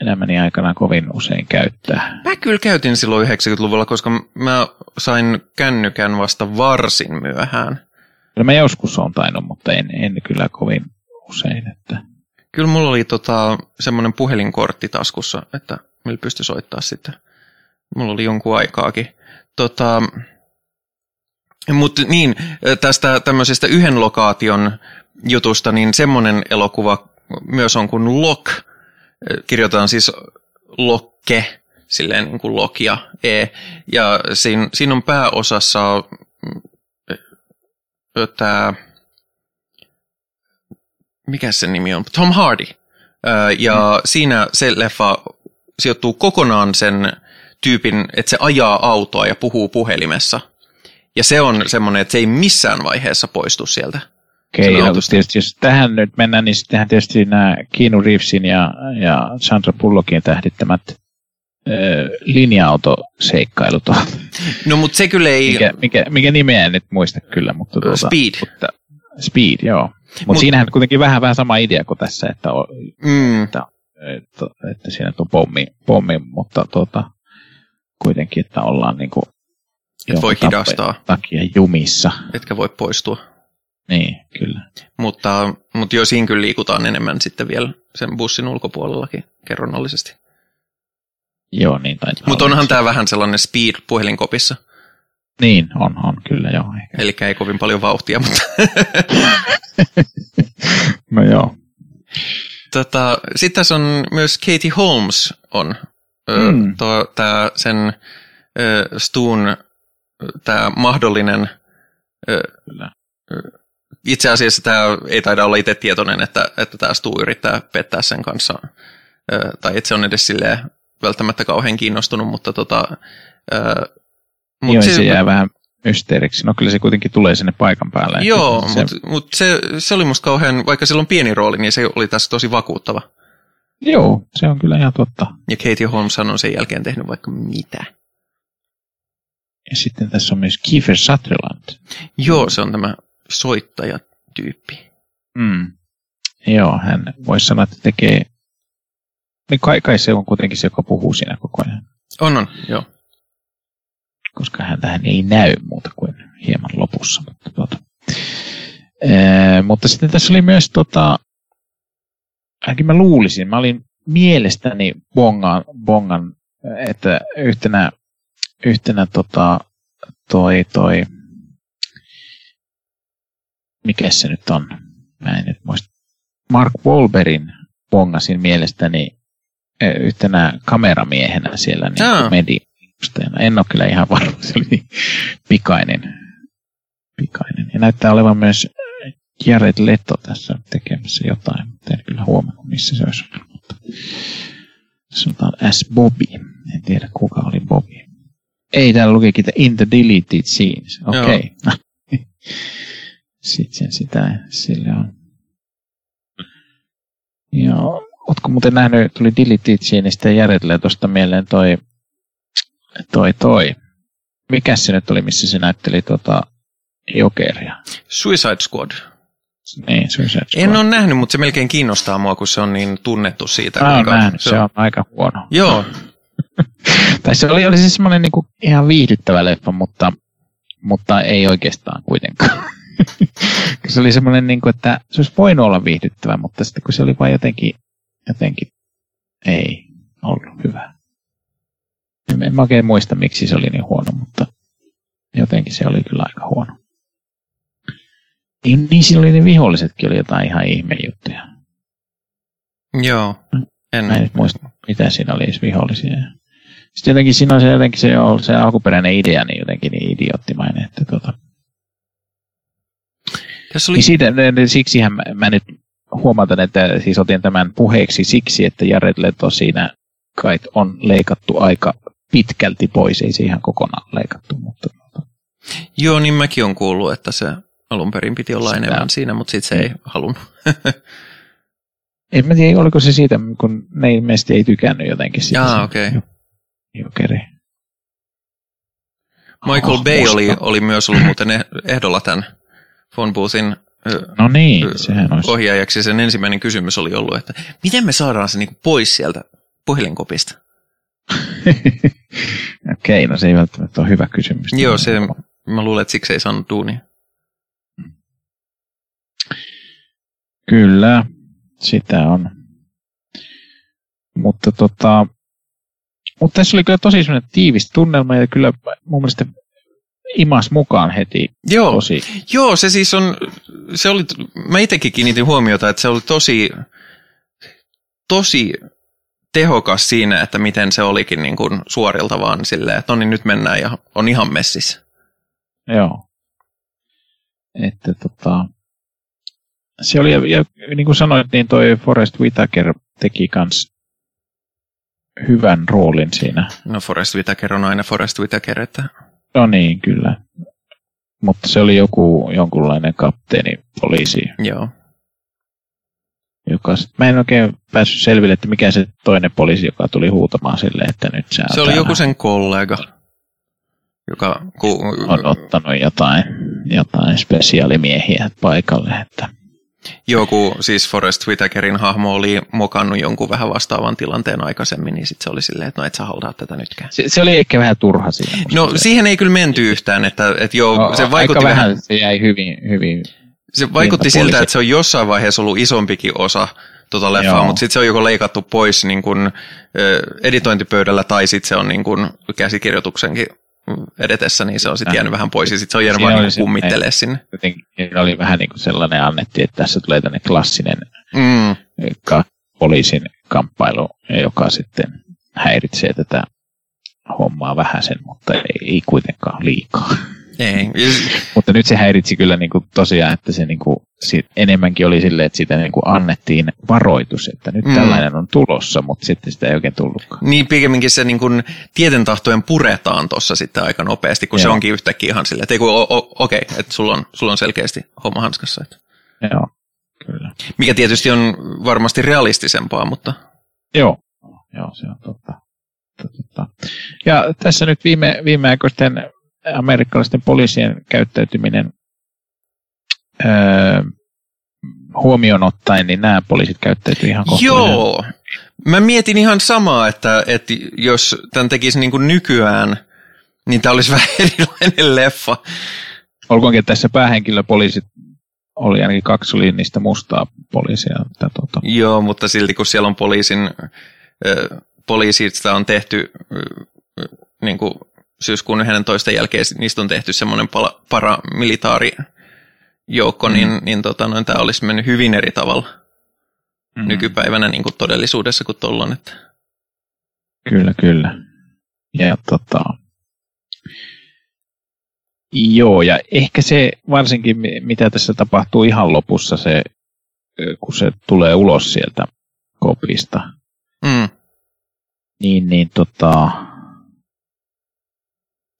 elämäni aikana kovin usein käyttää. Mä kyllä käytin silloin 90-luvulla, koska mä sain kännykän vasta varsin myöhään. Kyllä mä joskus on tainnut, mutta en kyllä kovin usein. Että. Kyllä mulla oli semmoinen puhelinkortti taskussa, että millä pystyi soittaa sitten. Mulla oli jonkun aikaakin. Mutta niin, tästä tämmöisestä yhden lokaation jutusta, niin semmoinen elokuva myös on kuin Lok. Kirjoitetaan siis Lokke, silleen niin kuin Lokia, E. Ja siinä on pääosassa tämä, mikä se nimi on? Tom Hardy. Ja siinä se leffa sijoittuu kokonaan sen tyypin, että se ajaa autoa ja puhuu puhelimessa. Ja se on semmoinen, että se ei missään vaiheessa poistu sieltä. Okei, tietysti jos tähän nyt mennään, niin sittenhän tietysti nämä Keanu Reevesin ja Sandra Bullockin tähdittämät linja-autoseikkailut on. No, mutta se kyllä ei... Mikä nimeä en nyt muista kyllä, mutta... Speed. Mutta, Speed, joo. Mutta siinähän kuitenkin vähän sama idea kuin tässä, että, että siinä on pommi, mutta kuitenkin, että ollaan niinku... Et voi hidastaa. Takia jumissa. Etkä voi poistua. Niin, kyllä. Mutta jo siinä kyllä liikutaan enemmän sitten vielä sen bussin ulkopuolellakin kerronnallisesti. Joo, niin taitaa. Mutta onhan tämä vähän sellainen Speed puhelinkopissa. Niin, on kyllä, joo. Eli ei kovin paljon vauhtia, mutta... No joo. Sitten tässä on myös Katie Holmes on. Tämä sen Stuun... Tämä mahdollinen, itse asiassa tämä ei taida olla itse tietoinen, että tämä Stu yrittää pettää sen kanssa, tai että se on edes silleen välttämättä kauhean kiinnostunut, mutta Joo, se jää vähän mysteeriksi. No kyllä se kuitenkin tulee sinne paikan päälle. Joo, mutta se oli musta kauhean, vaikka sillä on pieni rooli, niin se oli tässä tosi vakuuttava. Joo, se on kyllä ihan totta. Ja Katie Holmes on sen jälkeen tehnyt vaikka mitä. Ja sitten tässä on myös Kiefer Sutherland. Joo, se on tämä soittajatyyppi. Joo, hän voisi sanoa, että tekee... Niin kai se on kuitenkin se, joka puhuu siinä koko ajan. On, joo. Koska häntähän ei näy muuta kuin hieman lopussa. Mutta sitten tässä oli myös ainakin mä luulisin, mä olin mielestäni bongan että yhtenä toi mikä se nyt on? Mä en nyt muista. Mark Wahlbergin bongasin mielestäni yhtenä kameramiehenä siellä niin mediajusteena. En ole kyllä ihan varma, se oli pikainen. Ja näyttää olevan myös Jared Leto tässä tekemässä jotain, mutta en kyllä huomannut, missä se olisi ollut. Mutta sanotaan S-Bobby. En tiedä, kuka oli Bobby. Ei, täällä lukeekin, että in the deleted scenes. Okei. Okay. Sitten sille on. Joo. Ootko muuten nähnyt, tuli deleted sceneistä ja Jared Letosta mieleen toi. Mikäs se nyt oli, missä se näytteli Jokeria? Suicide Squad. Niin, Suicide Squad. En ole nähnyt, mutta se melkein kiinnostaa mua, kun se on niin tunnettu siitä. Mä oon nähnyt, se on aika huono. Joo. Tai se oli siis semmoinen niinku ihan viihdyttävä leffa, mutta ei oikeastaan kuitenkaan. Se oli semmoinen, niinku, että se olisi voinut olla viihdyttävä, mutta sitten kun se oli vain jotenkin ei ollut hyvä. En mä oikein muista, miksi se oli niin huono, mutta jotenkin se oli kyllä aika huono. Niin siinä oli ne vihollisetkin, oli jotain ihan ihmejuttuja. Joo. Mä en nyt muista, mitä siinä oli vihollisia. Sitten jotenkin siinä on se alkuperäinen idea, niin jotenkin niin idioottimainen, että Niin siksihän mä nyt huomautan, että siis otin tämän puheeksi siksi, että Jared Leto siinä kai on leikattu aika pitkälti pois, ei se ihan kokonaan leikattu. Mutta. Joo, niin mäkin on kuullut, että se alun perin piti olla enemmän siinä, mutta sitten se ei halunnut. En mä tiedä, oliko se siitä, kun ne ilmeisesti ei tykännyt jotenkin siitä. Jaa, okei. Okay. Jokeri. Michael Bay oli myös ollut muuten ehdolla tämän Phone Boothin ohjaajaksi. Sen ensimmäinen kysymys oli ollut, että miten me saadaan se niinku pois sieltä puhelinkopista? Okei, no se ei välttämättä ole hyvä kysymys. Joo, mä luulen, että siksi ei saanut duunia. Kyllä, sitä on. Mutta tässä oli kyllä tosi semmoinen tiivis tunnelma ja kyllä mun mielestä imas mukaan heti. Joo, tosi. Joo, se siis on, se oli, mä itsekin kiinnitin huomiota, että se oli tosi tehokas siinä, että miten se olikin niin kuin suorilta vaan silleen, että no niin nyt mennään ja on ihan messissä. Joo. Että se oli, ja niin kuin sanoit, niin toi Forest Whitaker teki kans hyvän roolin siinä. No Forest Whitaker on aina Forest Whitaker, että... No niin, kyllä. Mutta se oli jonkunlainen kapteeni, poliisi. Joo. Joka mä en oikein päässyt selville, että mikä se toinen poliisi, joka tuli huutamaan silleen, että nyt sä... Se oli joku sen kollega, joka... On ottanut jotain spesiaalimiehiä paikalle, että... Joku, siis Forest Whitakerin hahmo oli mokannut jonkun vähän vastaavan tilanteen aikaisemmin, niin sitten se oli silleen, että no et sä haldaa tätä nytkään. Se oli ehkä vähän turha siinä. No siihen ei kyllä menty yhtään, että joo, no, se vaikutti vähän... Se jäi hyvin... Se vaikutti siltä, että se on jossain vaiheessa ollut isompikin osa tuota leffaa, mutta sitten se on joko leikattu pois niin kun, editointipöydällä tai sitten se on niin kun, käsikirjoituksenkin edetessä, niin se on sitten jäänyt vähän pois ja sitten se on jäänyt vaan niin kummittelee sinne. Siinä oli vähän niin kuin sellainen annettiin, että tässä tulee tämmöinen klassinen poliisin kamppailu, joka sitten häiritsee tätä hommaa vähäsen, mutta ei kuitenkaan liikaa. Ei. Mutta nyt se häiritsi kyllä niin kuin tosiaan, että se niin kuin, enemmänkin oli silleen, että siitä niin kuin annettiin varoitus, että nyt tällainen on tulossa, mutta sitten sitä ei oikein tullutkaan. Niin, pikemminkin se niin kuin tieten tahtojen puretaan tuossa sitten aika nopeasti, kun se onkin yhtäkkiä ihan silleen, että ei kun okei, että sulla on selkeästi homma hanskassa. Että. Joo, kyllä. Mikä tietysti on varmasti realistisempaa, mutta... Joo, se on totta. Ja tässä nyt viime aikoisten... amerikkalaisten poliisien käyttäytyminen huomioon ottaen, niin nämä poliisit käyttäytyy ihan kohtuullisen. Joo, mä mietin ihan samaa, että jos tämän tekisi niin kuin nykyään, niin tämä olisi vähän erilainen leffa. Olkoonkin, että tässä päähenkilöpoliisit oli ainakin kaksi oli niistä mustaa poliisia. Joo, mutta silti kun siellä on poliisista on tehty niin kuin syyskuun 11 jälkeen niistä on tehty semmoinen paramilitaarijoukko, niin tämä olisi mennyt hyvin eri tavalla nykypäivänä niin kuin todellisuudessa kuin tuolloin. Että. Kyllä. Ja Joo, ja ehkä se varsinkin, mitä tässä tapahtuu ihan lopussa, se, kun se tulee ulos sieltä kopista,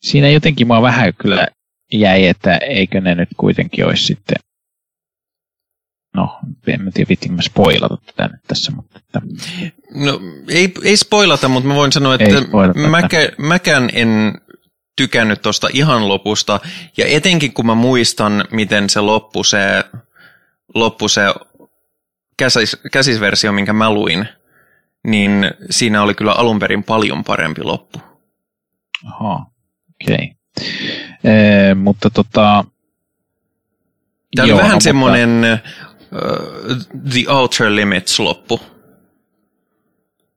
Siinä jotenkin mua vähän kyllä jäi, että eikö ne nyt kuitenkin olisi sitten, no en tiedä vittinkö mä spoilata tätä nyt tässä, mutta että... No ei spoilata, mutta mä voin sanoa, että mäkään en tykännyt tuosta ihan lopusta, ja etenkin kun mä muistan, miten se loppui se käsisversio, minkä mä luin, niin siinä oli kyllä alun perin paljon parempi loppu. Ahaa. Okei. Mutta Tämä on vähän semmoinen The Outer Limits-loppu.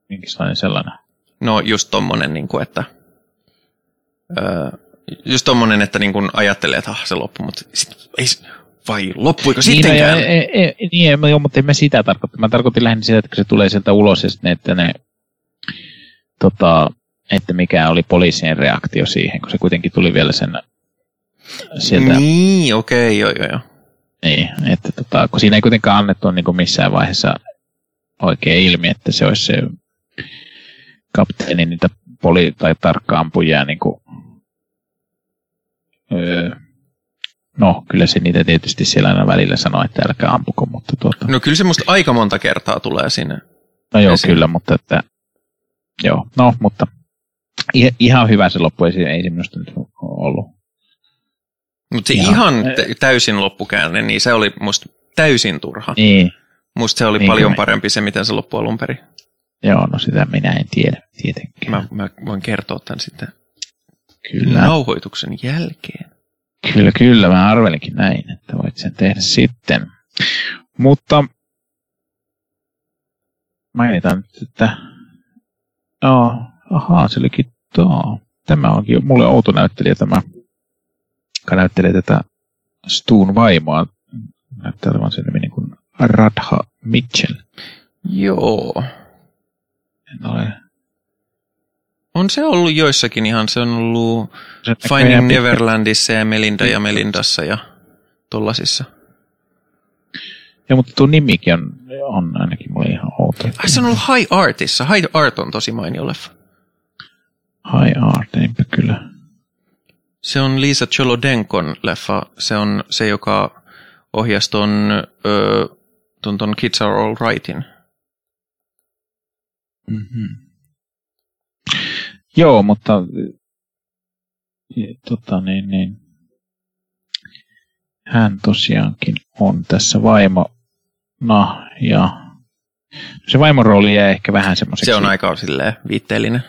Minkälainen sellainen? No just tommonen, niin kuin, että... just tommonen, että niin kuin ajattelee, että se loppu, mutta vai loppuiko sittenkään? Niin, mutta en mä sitä tarkoita. Mä tarkoitin lähinnä sitä, että kun se tulee sieltä ulos ja sitten, että ne... Että mikä oli poliisien reaktio siihen, kun se kuitenkin tuli vielä sen sieltä... Niin, okei, joo. Niin, että kun siinä ei kuitenkaan annettu niin kuin missään vaiheessa oikein ilmi, että se olisi se kapteeni niitä tai tarkka ampujia niin kuin... No, kyllä se niitä tietysti siellä aina välillä sanoo, että älkää ampuko, mutta No kyllä se musta aika monta kertaa tulee sinne. No joo, kyllä, mutta että... Joo, no, mutta... Ihan hyvä se loppu, ei se minusta nyt ollut. Mutta se ihan täysin loppukäänne, niin se oli musta täysin turha. Niin. Musta se oli niin paljon parempi se, miten se loppu alun perin. Joo, no sitä minä en tiedä tietenkään. Mä voin kertoa tämän sitten nauhoituksen jälkeen. Kyllä, mä arvelinkin näin, että voit sen tehdä sitten. Mutta mainitaan nyt, että no, ahaa, se olikin tuo. Tämä onkin mulle outo näyttelijä tämä, joka näyttelee tätä Stuun vaimoa. Näyttää olevan se nimi niin kuin Radha Mitchell. Joo. En ole. On se ollut joissakin ihan, se on ollut se Finding Neverlandissa ja Melinda ja Melindassa ja tollasissa. Ja mutta tuo nimikin on ainakin mulle ihan outo. Ai se on ollut High Artissa. High Art on tosi mainio leffa. High Art, eipä kyllä. Se on Liisa Cholodenkon leffa. Se on se, joka ohjasi ton Kids Are All Rightin. Mm-hmm. Joo, mutta hän tosiaankin on tässä vaimona ja se vaimon rooli jää ehkä vähän semmoiseksi. Se on aika silleen viitteellinen.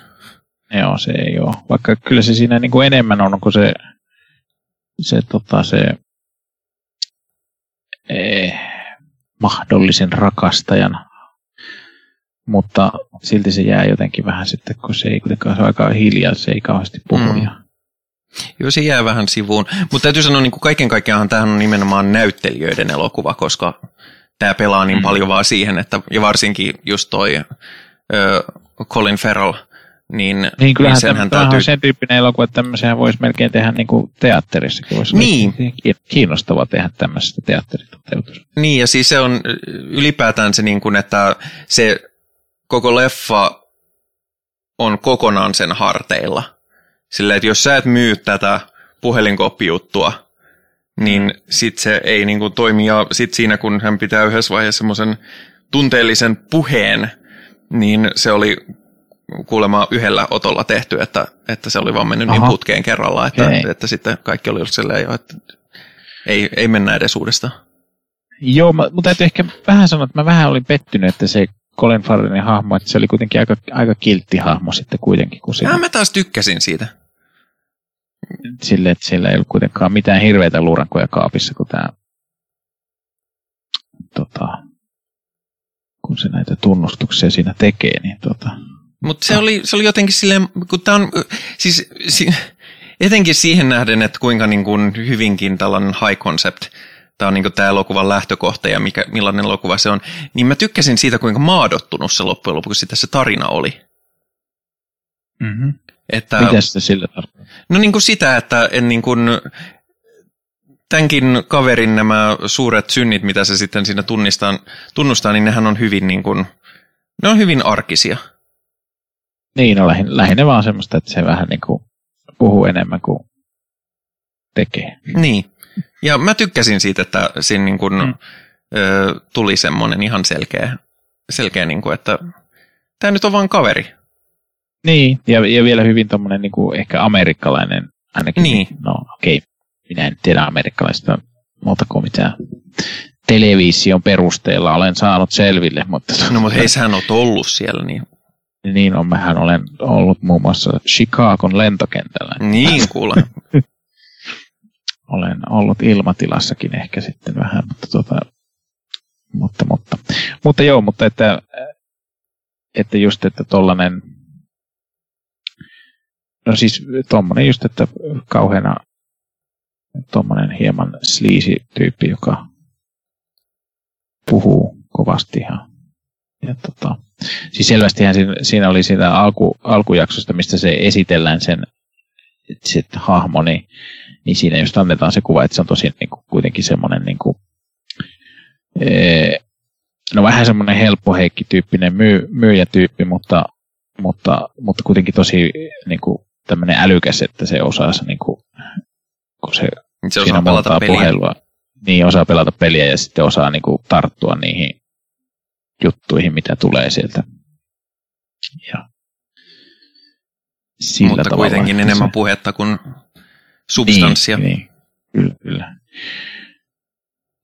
Joo, se ei ole. Vaikka kyllä se siinä niin kuin enemmän on, kun se mahdollisen rakastajan. Mutta silti se jää jotenkin vähän sitten, kun se ei kuitenkaan ole aika hiljaa, se ei kauheasti puhu. Mm. Joo, se jää vähän sivuun. Mutta täytyy sanoa, niin kuin kaiken kaikkiaan tämähän on nimenomaan näyttelijöiden elokuva, koska tämä pelaa niin paljon vaan siihen, että ja varsinkin just toi Colin Farrell, niin kyllähän senhän täytyy... on sen tyyppinen elokuva, että tämmöisenhän voisi melkein tehdä niin kuin teatterissakin. Voisi kiinnostavaa tehdä tämmöistä teatteritoteutusta. Niin, ja siis se on ylipäätään se, niin kuin, että se koko leffa on kokonaan sen harteilla. Silleen, että jos sä et myy tätä puhelinkoppijuttua, niin sit se ei niin kuin toimi. Ja sit siinä, kun hän pitää yhdessä vaiheessa semmoisen tunteellisen puheen, niin se oli... kuulemma yhdellä otolla tehty, että se oli vaan mennyt niin putkeen kerrallaan, että sitten kaikki oli silleen jo, että ei mennä edes uudestaan. Joo, mutta täytyy ehkä vähän sanoa, että mä vähän olin pettynyt, että se Colin Farrellin hahmo, että se oli kuitenkin aika kiltti hahmo sitten kuitenkin. Mä taas tykkäsin siitä. Silleen, että sillä ei ollut kuitenkaan mitään hirveitä luurankoja kaapissa, kun tämä... kun se näitä tunnustuksia siinä tekee, niin Mutta se oli jotenkin silleen, kun tämä on, siis etenkin siihen nähden, että kuinka niin kuin hyvinkin tällainen high concept, tämä on niin kuin tämä elokuvan lähtökohta ja millainen elokuva se on, niin mä tykkäsin siitä, kuinka maadottunut se loppujen lopuksi tässä tarina oli. Mm-hmm. Mitä sitä sillä tarkoittaa? No niin kuin sitä, että en niin kuin... Tämänkin kaverin nämä suuret synnit, mitä se sitten siinä tunnustaa, niin nehän on hyvin, niin kuin, ne on hyvin arkisia. Niin, no lähinnä vaan semmoista, että se vähän niin kuin puhuu enemmän kuin tekee. Niin, ja mä tykkäsin siitä, että siinä niin kuin, tuli semmoinen ihan selkeä niin kuin, että tämä nyt on vaan kaveri. Niin, ja vielä hyvin tommoinen niin kuin ehkä amerikkalainen ainakin. Niin. No okei. Minä en tiedä amerikkalaisista muuta kuin mitään television perusteella olen saanut selville. Mutta hei, sähän olet ollut siellä. Niin on, mähän olen ollut muun muassa Chicagon lentokentällä. Niin, kuule. Olen ollut ilmatilassakin ehkä sitten vähän, mutta joo, mutta että just, että tollainen, no siis tommonen just, että kauheena tuommoinen hieman sleazy-tyyppi, joka puhuu kovasti. Ja siis selvästihän siinä oli siitä alkujaksosta, mistä se esitellään sen hahmo, niin siinä just annetaan se kuva, että se on tosi niin kuin, kuitenkin semmoinen niin kuin, no vähän semmoinen helppoheikki-tyyppinen myyjätyyppi, mutta kuitenkin tosi niin kuin, tämmöinen älykäs, että se osaa se niin kuin, kun se osaa pelata puheilua, niin osaa pelata peliä ja sitten osaa niin kuin tarttua niihin juttuihin, mitä tulee sieltä. Ja sillä mutta tavalla, kuitenkin enemmän se... puhetta kuin substanssia. Niin, kyllä.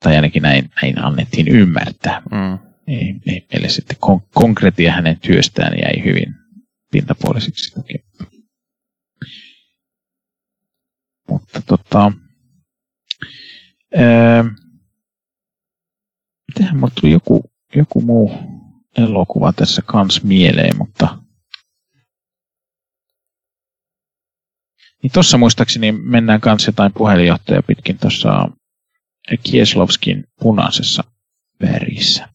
Tai ainakin näin annettiin ymmärtää. Mm. Ei meille sitten konkretia hänen työstään jäi hyvin pintapuolisiksi. Mutta mitähän mulla tuli joku muu elokuva tässä kans mieleen, mutta... Niin tossa muistaakseni mennään kans jotain puhelinjohtajaa pitkin tossa Kieslowskin punaisessa värissä.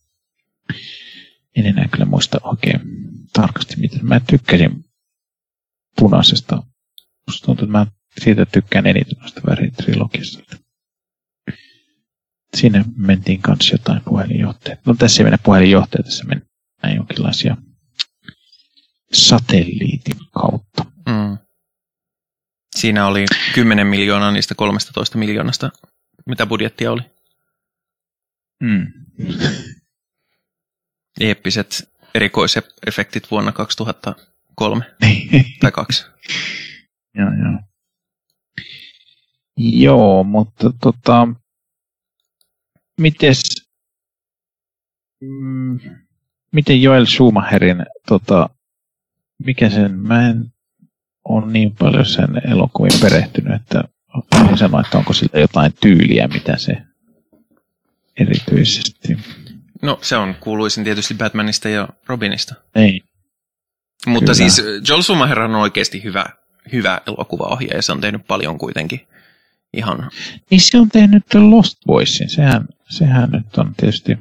En enää kyllä muista oikein tarkasti, mitä mä tykkäsin punaisesta. Musta tuntuu, että mä siitä tykkään eniten noista väritrilogiasta. Siinä mentiin kanssa jotain puhelinjohtajaa. No tässä ei mennä puhelinjohtajaa, tässä mennään jonkinlaisia satelliitin kautta. Mm. Siinä oli 10 miljoonaa niistä 13 miljoonasta, mitä budjettia oli. Mm. Eeppiset erikoisefektit vuonna 2003 tai 2. Joo. Joo, mutta miten Joel Schumacherin, mikä sen, mä en ole niin paljon sen elokuviin perehtynyt, että voin sanoa, että onko sillä jotain tyyliä, mitä se erityisesti... No se on kuuluisin tietysti Batmanista ja Robinista. Ei. Mutta kyllä. Siis Joel Schumacher on oikeasti hyvä elokuvaohjaaja ja se on tehnyt paljon kuitenkin. Ihan. Niin se on tehnyt Lost Boysin. Sehän nyt on tietysti...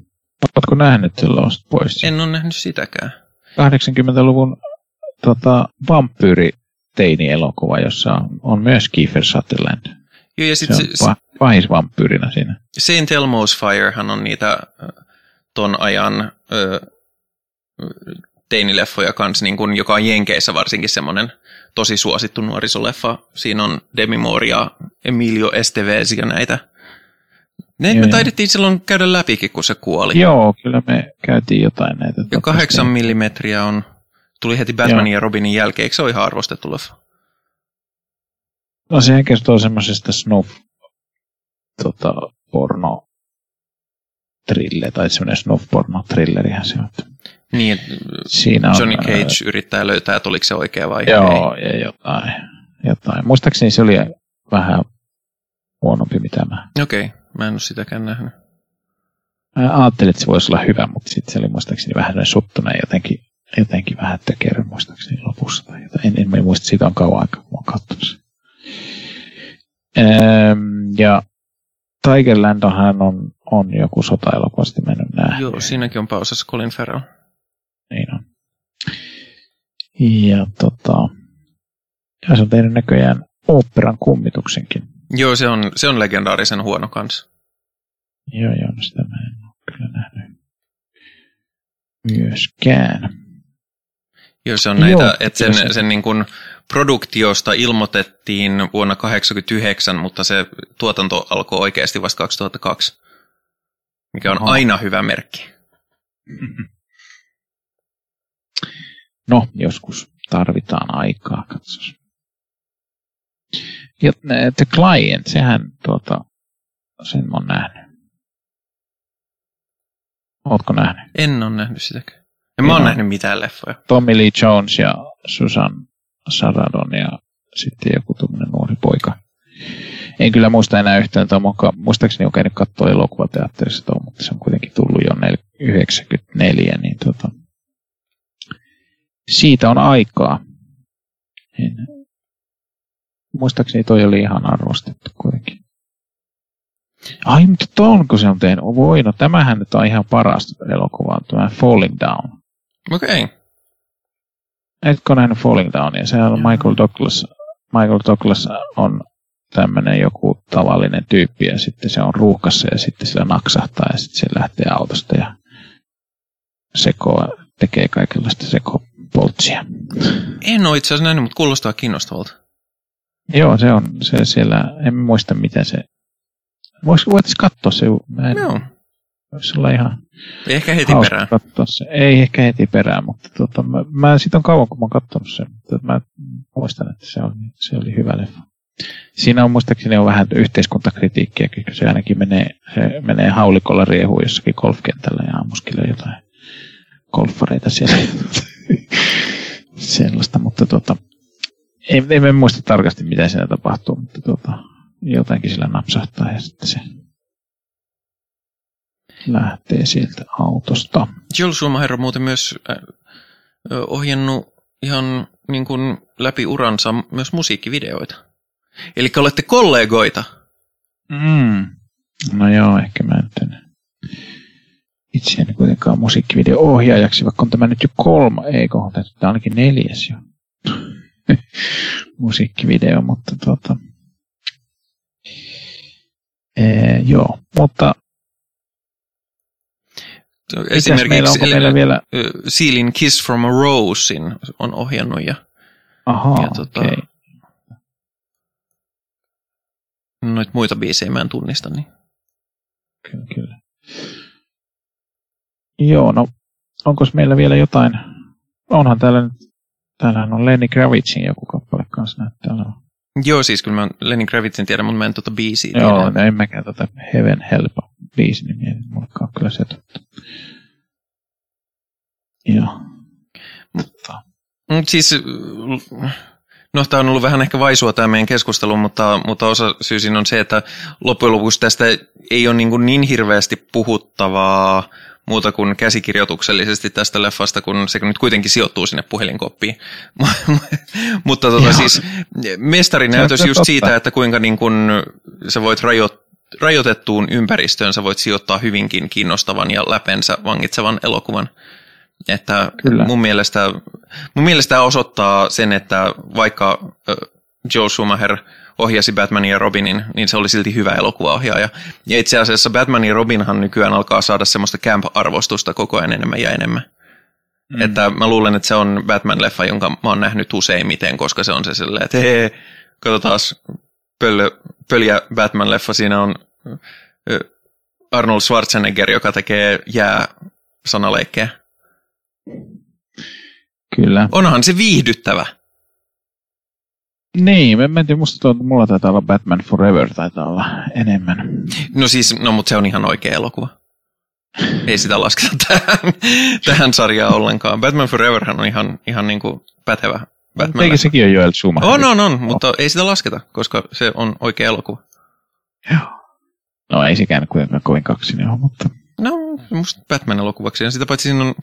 Oletko nähnyt Lost Boysin? En ole nähnyt sitäkään. 80-luvun vampyyriteini-elokuva, jossa on myös Kiefer Sutherland. Joo, ja sitten se on pahis vampyyrinä siinä. Saint Elmo's Firehan on niitä... ton ajan teinileffoja kanssa, niin kun, joka on Jenkeissä varsinkin semmoinen tosi suosittu nuorisoleffa. Siinä on Demi Moore ja Emilio Estevez ja näitä. Me taidettiin silloin käydä läpikin, kun se kuoli. Joo, kyllä me käytiin jotain näitä. Ja 8 millimetriä on, tuli heti Batmanin ja Robinin jälkeen. Eikö se ole ihan arvostettu leffa? No sehän kertoo semmoisesta snuff-porno. Tai semmoinen snuff-porno-trillerihän se on. Niin, siinä Johnny Cage yrittää löytää, että oliko se oikea vai ei. Joo, ja jotain. Muistaakseni se oli vähän huonompi mitä mä. Okei, mä en ole sitäkään nähnyt. Mä ajattelin, että se voisi olla hyvä, mutta sitten se oli muistaakseni vähän suttunen jotenkin vähän tökerön muistaakseni lopussa. Tai en muista, siitä on kauan aikaa, kun mä oon kattonut sen. Ja Tigerland on joku sota-elokuva, sitten mä en ole nähnyt. Joo, siinäkin on pausassa Colin Farrell. Niin on. Ja ja se on tehnyt näköjään oopperan kummituksenkin. Joo, se on legendaarisen huono kans. Joo, sitä mä en ole kyllä nähnyt myöskään. Joo, se on näitä, että sen niin kuin produktiosta ilmoitettiin vuonna 1989, mutta se tuotanto alkoi oikeasti vasta 2002, mikä on aina hyvä merkki. No, joskus tarvitaan aikaa, katsos. Ja The Client, sehän sen mä oon nähnyt. Ootko nähnyt? En ole nähnyt sitäkään. Mä oon nähnyt mitään leffoja. Tommy Lee Jones ja Susan Sarandon ja sitten joku tuommoinen nuori poika. En kyllä muista enää yhtään, muistaakseni on käynyt katsoa elokuvateatterissa tuo, mutta se on kuitenkin tullut jo 94, niin siitä on aikaa. Muistaakseni toi oli ihan arvostettu kuitenkin. Ai, mutta onko se on tehnyt? Voi, no tämähän nyt on ihan parasta elokuvaa, tämä Falling Down. Okei. Okay. Etkö nähnyt Falling Downia? Sehän on Michael Douglas. Michael Douglas on tämmöinen joku tavallinen tyyppi ja sitten se on ruuhkassa ja sitten sillä naksahtaa ja sitten se lähtee autosta ja tekee kaikenlaista sekopoltsia. En ole itse asiassa nähnyt, mutta kuulostaa kiinnostavalta. Joo, se on se siellä, en muista mitä se. Voitaisiin katsoa se. Joo. Voisi olla ihan... Ei ehkä heti perään. Ei ehkä heti perään, mutta mä siitä on kauan, kun mä oon katsonut sen. Mutta mä muistan, että se oli hyvä leffa. Siinä on muistaakseni on vähän yhteiskuntakritiikkiä, koska se ainakin menee haulikolla riehuun jossakin golfkentällä ja ammuskelee jotain golfareita siellä. Sellaista, mutta en muista tarkasti, mitä siinä tapahtuu, mutta jotakin sillä napsahtaa ja sitten se... lähtee sieltä autosta. Joel Schumacher on muuten myös ohjannut ihan niin kuin läpi uransa myös musiikkivideoita. Eli olette kollegoita. Mm. No joo, ehkä mä en itse en kuitenkaan musiikkivideo-ohjaajaksi, vaikka on tämä nyt jo ainakin 4. jo musiikkivideo, mutta joo, mutta esimerkiksi meillä Sealin Kiss from a Rosein on ohjannut ja okei. Noita muita biisejä mä en tunnista, niin. Kyllä. Joo, no onko meillä vielä jotain? Onhan täällä on Lenny Kravitzin joku kappale kanssa näyttää. Joo, siis kyllä mä Lenny Kravitzin tiedän, mutta mä en biisiä tiedä. Joo, en mäkään Heaven Help -biisin nimiä, niin mulla on kyllä se totta. Joo. Mutta siis, no tää on ollut vähän ehkä vaisua tää meidän keskustelu, mutta osa syy siinä on se, että loppujen lopuksi tästä ei ole niin hirveästi puhuttavaa muuta kuin käsikirjoituksellisesti tästä leffasta, kun se nyt kuitenkin sijoittuu sinne puhelinkoppiin. Mutta siis mestarinäytös just siitä, että kuinka sä voit rajoitettuun ympäristöön, sä voit sijoittaa hyvinkin kiinnostavan ja läpensä vangitsevan elokuvan. Että mun mielestä tämä osoittaa sen, että vaikka Joel Schumacher ohjasi Batmanin ja Robinin, niin se oli silti hyvä elokuvaohjaaja. Ja itse asiassa Batman ja Robinhan nykyään alkaa saada semmoista camp-arvostusta koko ajan enemmän ja enemmän. Mm. Että mä luulen, että se on Batman-leffa, jonka mä oon nähnyt useimmiten, koska se on se silleen, että hei, katsotaas pöljä Batman-leffa. Siinä on Arnold Schwarzenegger, joka tekee jää-sanaleikkejä. Kyllä. Onhan se viihdyttävä. Niin, en tiedä, musta mulla taitaa olla Batman Forever, taitaa olla enemmän. No siis, mutta se on ihan oikea elokuva. Ei sitä lasketa tähän sarjaan ollenkaan. Batman Foreverhän on ihan pätevä Batman. Eikä sekin ole Joel Schumacher. On, mutta ei sitä lasketa, koska se on oikea elokuva. Joo. No ei sekään kuitenkaan kovin kaksinen ole, mutta... No, musta Batman-elokuvaksi. Ja sitä paitsi siinä on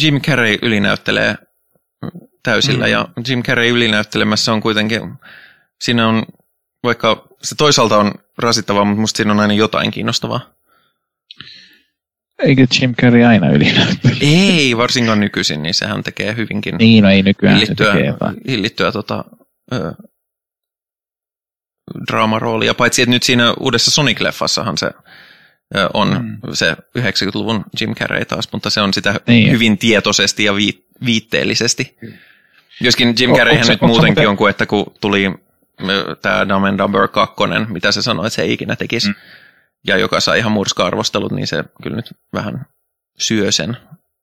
Jim Carrey ylinäyttelee täysillä. Ja Jim Carrey ylinäyttelemässä on kuitenkin, siinä on, vaikka se toisaalta on rasittavaa, mutta musta siinä on aina jotain kiinnostavaa. Eikö Jim Carrey aina ylinäyttele? Ei, varsinkaan nykyisin, niin sehän tekee hyvinkin. Niin, no ei nykyään hillittyä draamaroolia. Paitsi, että nyt siinä uudessa Sonic-leffassahan se on se 90-luvun Jim Carrey taas, mutta se on sitä hyvin tietoisesti ja viitteellisesti. Joskin Jim Carreyhän nyt muutenkin on kuin, että kun tuli tämä Dumb and Dumber 2, mitä se sanoi, että se ei ikinä tekisi, ja joka sai ihan murska-arvostelut, niin se kyllä nyt vähän syö sen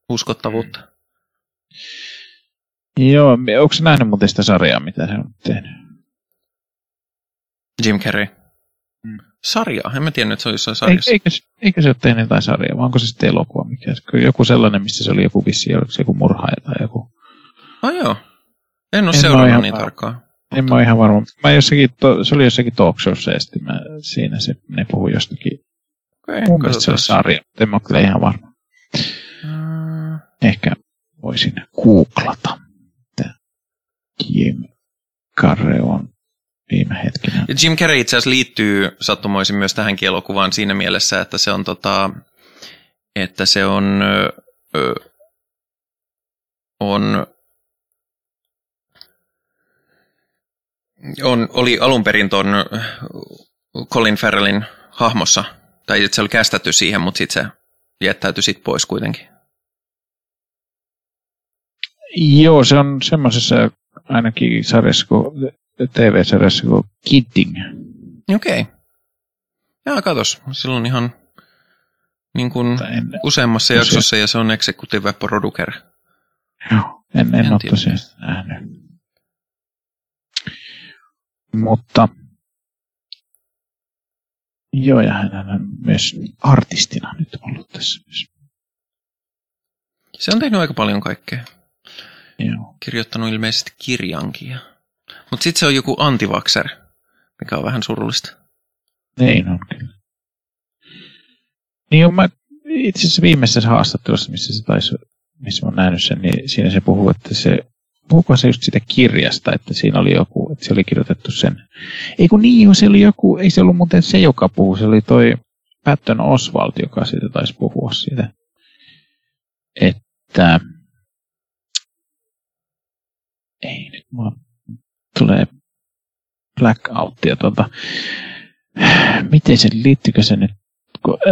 uskottavuutta. Joo, onko sä nähnyt muuten sitä sarjaa, mitä se on tehnyt? Jim Carrey. Sarjaa? En mä tiedä, että se on jossain sarjassa. Eikö se ole tehnyt jotain sarjaa, vaan onko se sitten elokuva? Joku sellainen, missä se oli joku vissi, joku murhaaja tai joku... joo. En ole seurannut niin tarkkaan. En mä ole ihan varma. Se oli jossakin talk showssa ja sitten siinä ne puhui jostakin. Mun mielestä se on sarja, mutta en mä ole kyllä ihan varma. Ehkä voisin googlata. Jim Carrey on... viime hetkenä. Jim Carrey itse asiassa liittyy sattumoisin myös tähänkin elokuvaan siinä mielessä, että se on, oli alun perin ton Colin Farrellin hahmossa, tai se oli kästätty siihen, mutta sitten se jättäytyi sit pois kuitenkin. Joo, se on semmoisessa ainakin sarjassa, kun TV-sarjassa kuin Kidding. Okei. Jaa, katos. Silloin ihan useammassa jaksossa ja se on executive producer. Joo, en ole tosiaan nähnyt. Mutta joo, ja hän on myös artistina nyt ollut tässä myös. Se on tehnyt aika paljon kaikkea. Joo. Kirjoittanut ilmeisesti kirjankin. Mutta sitten se on joku antivaxer, mikä on vähän surullista. Ei, no kyllä. Niin, mä itse asiassa viimeisessä haastattelussa, missä olen nähnyt sen, niin siinä se puhuu, että puhukohan se just sitä kirjasta, että siinä oli joku, että se oli kirjoitettu sen. Ei kun niin, se oli joku, ei se ollut muuten se, joka puhuu, se oli toi Patton Oswalt, joka siitä taisi puhua siitä. Että ei nyt mulla tulee blackouttia tuolta. Miten se, liittyykö se nyt?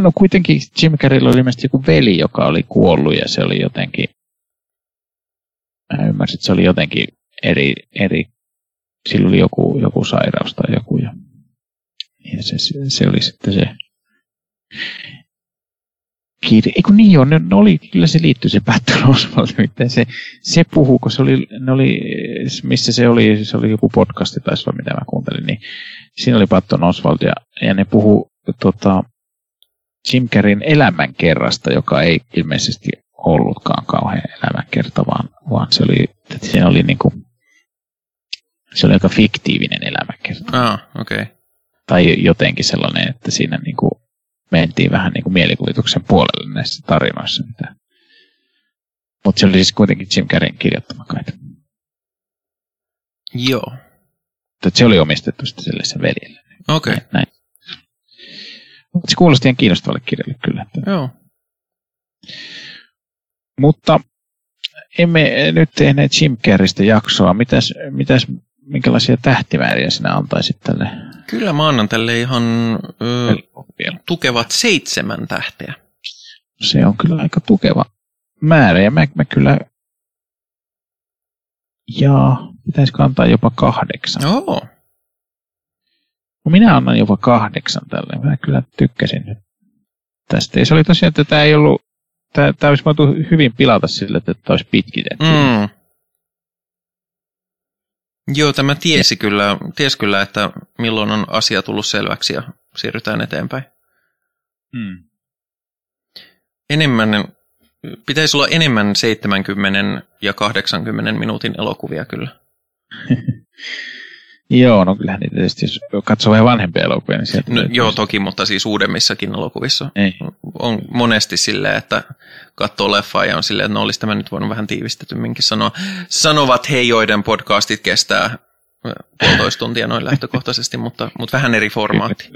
No kuitenkin Jim Carreylla oli ilmeisesti joku veli, joka oli kuollut ja se oli jotenkin, mä ymmärsin, että se oli jotenkin eri sillä oli joku sairaus tai joku ja se oli sitten se kirja. Eikö niin joo, ne oli, kyllä se liittyi se Patton Oswalt, miten se puhuu, kun se oli joku podcasti tai se oli mitä mä kuuntelin, niin siinä oli Patton Oswalt ja ne puhuu Jim Carreyn elämänkerrasta, joka ei ilmeisesti ollutkaan kauhean elämänkerta, vaan se oli, että siinä oli niinku, se oli aika fiktiivinen elämänkerta. Okei. Tai jotenkin sellainen, että siinä niinku mentiin vähän niinku mielikuvituksen puolelle näissä tarinoissa. Mutta se oli siis kuitenkin Jim Carreyn kirjoittama kai. Joo. Se oli omistettu sitten sellaisen veljelle. Okei. Okay. Se kuulosti ihan kiinnostavalle kirjalle kyllä. Joo. Mutta emme nyt tehneet Jim Carreystä jaksoa. Minkälaisia tähtimääriä sinä antaisit tälle? Kyllä mä annan tälle ihan tukevat 7 tähteä. Se on kyllä aika tukeva määrä. Ja mä kyllä... Ja pitäisikö antaa jopa 8? Joo. Minä annan jopa 8 tälle. Mä kyllä tykkäsin nyt tästä. Ja se oli tosiaan, että tämä ei ollut... Tämä olisi voitu hyvin pilata sille, että tämä olisi pitkitetty. Mm. Joo, tämä tiesi kyllä, että milloin on asia tullut selväksi ja siirrytään eteenpäin. Mm. Pitäisi olla enemmän 70 ja 80 minuutin elokuvia kyllä. Joo, no kyllähän niitä tietysti, jos katsoo vähän vanhempia elokuvia, niin sieltä... No, joo, toki, mutta siis uudemmissakin elokuvissa on monesti silleen, että katsoo leffaa ja on silleen, että no olisi tämä nyt voinut vähän tiivistetymminkin sanoa. Sanovat he, joiden podcastit kestää 1,5 tuntia noin lähtökohtaisesti, mutta vähän eri formaatti.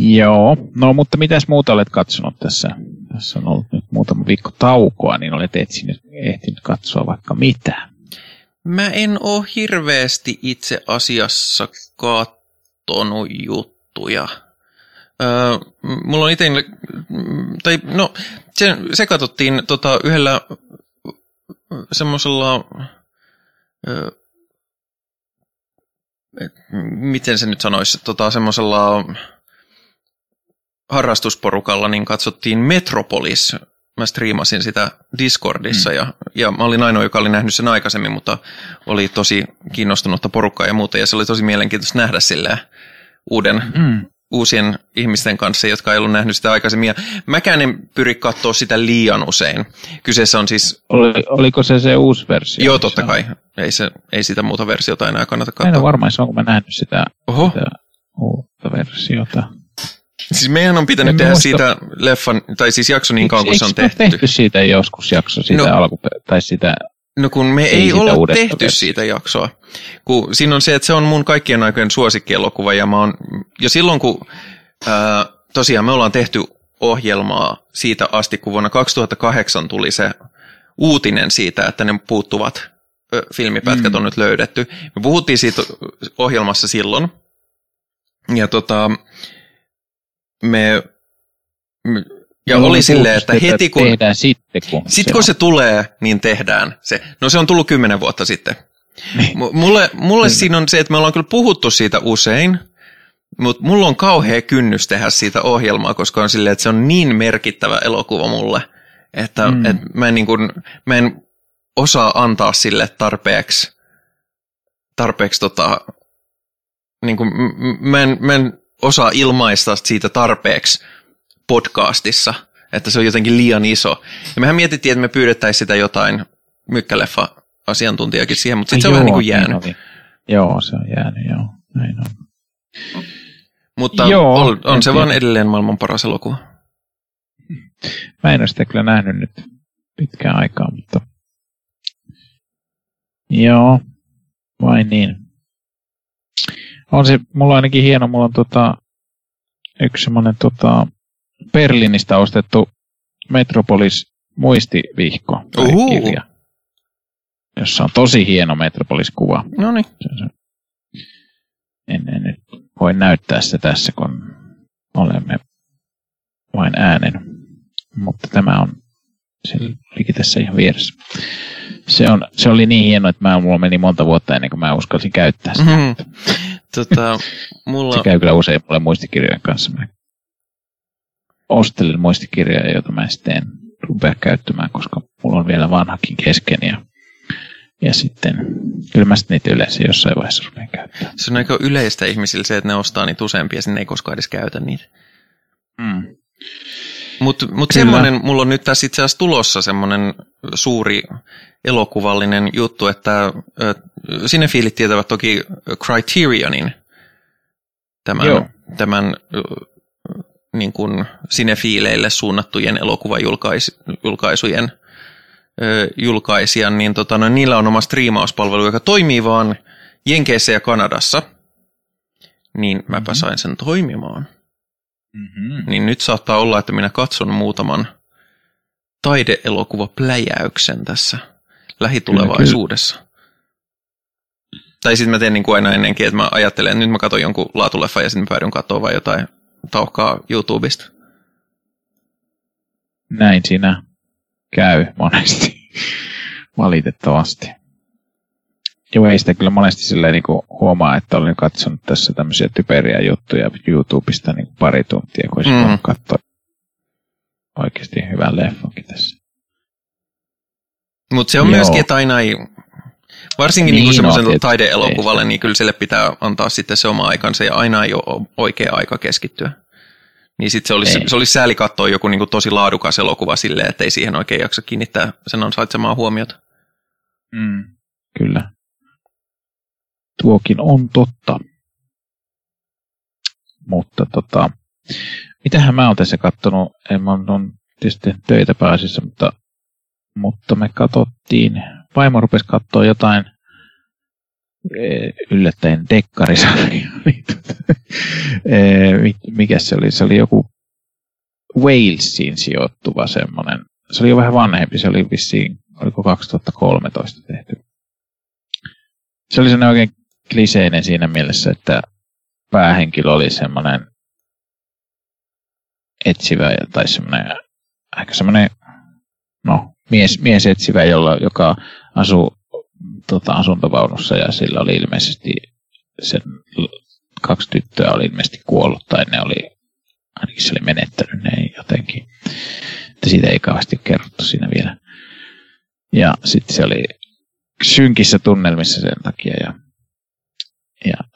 Joo, no mutta mitäs muuta olet katsonut tässä? Tässä on ollut nyt muutama viikko taukoa, niin olet ehtinyt katsoa vaikka mitä. Mä en oo hirveästi itse asiassa kattonut juttuja. Mulla on itselle, tai no, se katsottiin yhdellä semmoisella, miten se nyt sanoisi, semmoisella harrastusporukalla, niin katsottiin Metropolis. Mä striimasin sitä Discordissa ja mä olin ainoa, joka oli nähnyt sen aikaisemmin, mutta oli tosi kiinnostunutta porukkaa ja muuta. Ja se oli tosi mielenkiintoista nähdä sillä uusien ihmisten kanssa, jotka ei ollut nähnyt sitä aikaisemmin. Ja mäkään en pyri katsoa sitä liian usein. Kyseessä on siis... Oliko se uusi versio? Joo, totta kai. Ei sitä muuta versiota enää kannata katsoa. Mä en ole varma, onko mä nähnyt sitä uutta versiota. Siis meidän on pitänyt tehdä siitä leffan, tai siis jakso niin kauan kuin se on tehty. Eikö tehty siitä joskus jakso, siitä tai sitä... No kun me ei ole tehty siitä jaksoa. Kun siinä on se, että se on mun kaikkien aikojen suosikkielokuva, ja mä oon... Ja silloin kun... tosiaan me ollaan tehty ohjelmaa siitä asti, kun vuonna 2008 tuli se uutinen siitä, että ne puuttuvat filmipätkät on nyt löydetty. Me puhuttiin siitä ohjelmassa silloin, ja oli silleen, että heti kun... Tehdään sitten, kun se tulee, niin tehdään se. No se on tullut 10 vuotta sitten. Mulle siinä on se, että me ollaan kyllä puhuttu siitä usein, mutta mulla on kauhea kynnys tehdä siitä ohjelmaa, koska on silleen, että se on niin merkittävä elokuva mulle, että mä en osaa antaa sille tarpeeksi niin kuin, mä en osaa ilmaista siitä tarpeeksi podcastissa, että se on jotenkin liian iso. Ja mehän mietittiin, että me pyydettäisiin sitä jotain mykkäleffa-asiantuntijakin siihen, mutta sitten se on vähän niin kuin jäänyt. Joo, se on jäänyt, joo. Näin on. Mutta joo, on se vaan edelleen maailman paras elokuva. Mä en ole sitä kyllä nähnyt nyt pitkään aikaa, mutta... Joo, vai niin. On se, mulla on ainakin hieno, mulla on yksi semmoinen Berliinistä ostettu Metropolis muistivihko tai kirja, jossa on tosi hieno Metropolis-kuva. Noniin. En nyt voi näyttää sitä tässä, kun olemme vain äänen. Mutta tämä on likin tässä ihan vieressä. Se oli niin hieno, että mulla meni monta vuotta ennen kuin mä uskalsin käyttää sitä. Mulla... Se käy kyllä usein mulle muistikirjojen kanssa. Mä ostelin muistikirjoja, joita mä sitten en rupea käyttämään, koska mulla on vielä vanhakin kesken. Ja sitten kyllä mä sitten niitä yleensä jossain vaiheessa rupean käyttämään. Se on aika yleistä ihmisillä se, että ne ostaa niitä useampia ja sinne ei koskaan edes käytä niitä. Mm. Mut semmoinen, mulla on nyt tässä itse asiassa tulossa semmoinen suuri elokuvallinen juttu, että sinefiilit tietävät toki Criterionin, tämän niin kuin sinefiileille suunnattujen elokuvajulkaisujen julkaisijan, niin niillä on oma striimauspalvelu, joka toimii vaan Jenkeissä ja Kanadassa, niin mäpä sain sen toimimaan. Mm-hmm. Niin nyt saattaa olla, että minä katson muutaman taideelokuvapläjäyksen tässä lähitulevaisuudessa. Kyllä. Tai sitten mä teen niin kuin aina ennenkin, että mä ajattelen, että nyt mä katson jonkun laatuleffan ja sitten mä päädyn katsomaan vaan jotain tauhkaa YouTubesta. Näin siinä käy monesti, valitettavasti. Joo, ei sitä kyllä monesti silleen niin kuin huomaa, että olen katsonut tässä tämmöisiä typeriä juttuja YouTubesta niin kuin pari tuntia, kun olisi voinut katsoa oikeasti hyvän leffankin tässä. Mutta se on myöskin, että aina ei, varsinkin niin semmoisen taideelokuvalle, niin kyllä sille pitää antaa sitten se oma aikansa ja aina ei ole oikea aika keskittyä. Niin sitten se olisi sääli katsoa joku niin kuin tosi laadukas elokuva silleen, että ei siihen oikein jaksa kiinnittää sen ansaitsemaan huomiota. Mm, kyllä. Tuokin on totta. Mutta mitähän mä oon tässä kattonut? En mä oon tietysti töitä pääasiassa, mutta me katsottiin, vaimo rupesi katsoa jotain yllättäen dekkarisarjaa. Mikäs se oli? Se oli joku Walesiin sijoittuva semmoinen. Se oli jo vähän vanhempi, se oli vissiin, oliko 2013 tehty. Se oli semmoinen oikein kliseinen siinä mielessä, että päähenkilö oli semmoinen etsivä tai semmoinen aika semmoinen mies etsivä, joka asuu asuntovaunussa ja sillä oli ilmeisesti sen 2 tyttöä oli ilmeisesti kuollut tai ne oli ainakin se oli menettänyt ne jotenkin. Että siitä ei kauheasti kerrottu siinä vielä. Ja sitten se oli synkissä tunnelmissa sen takia ja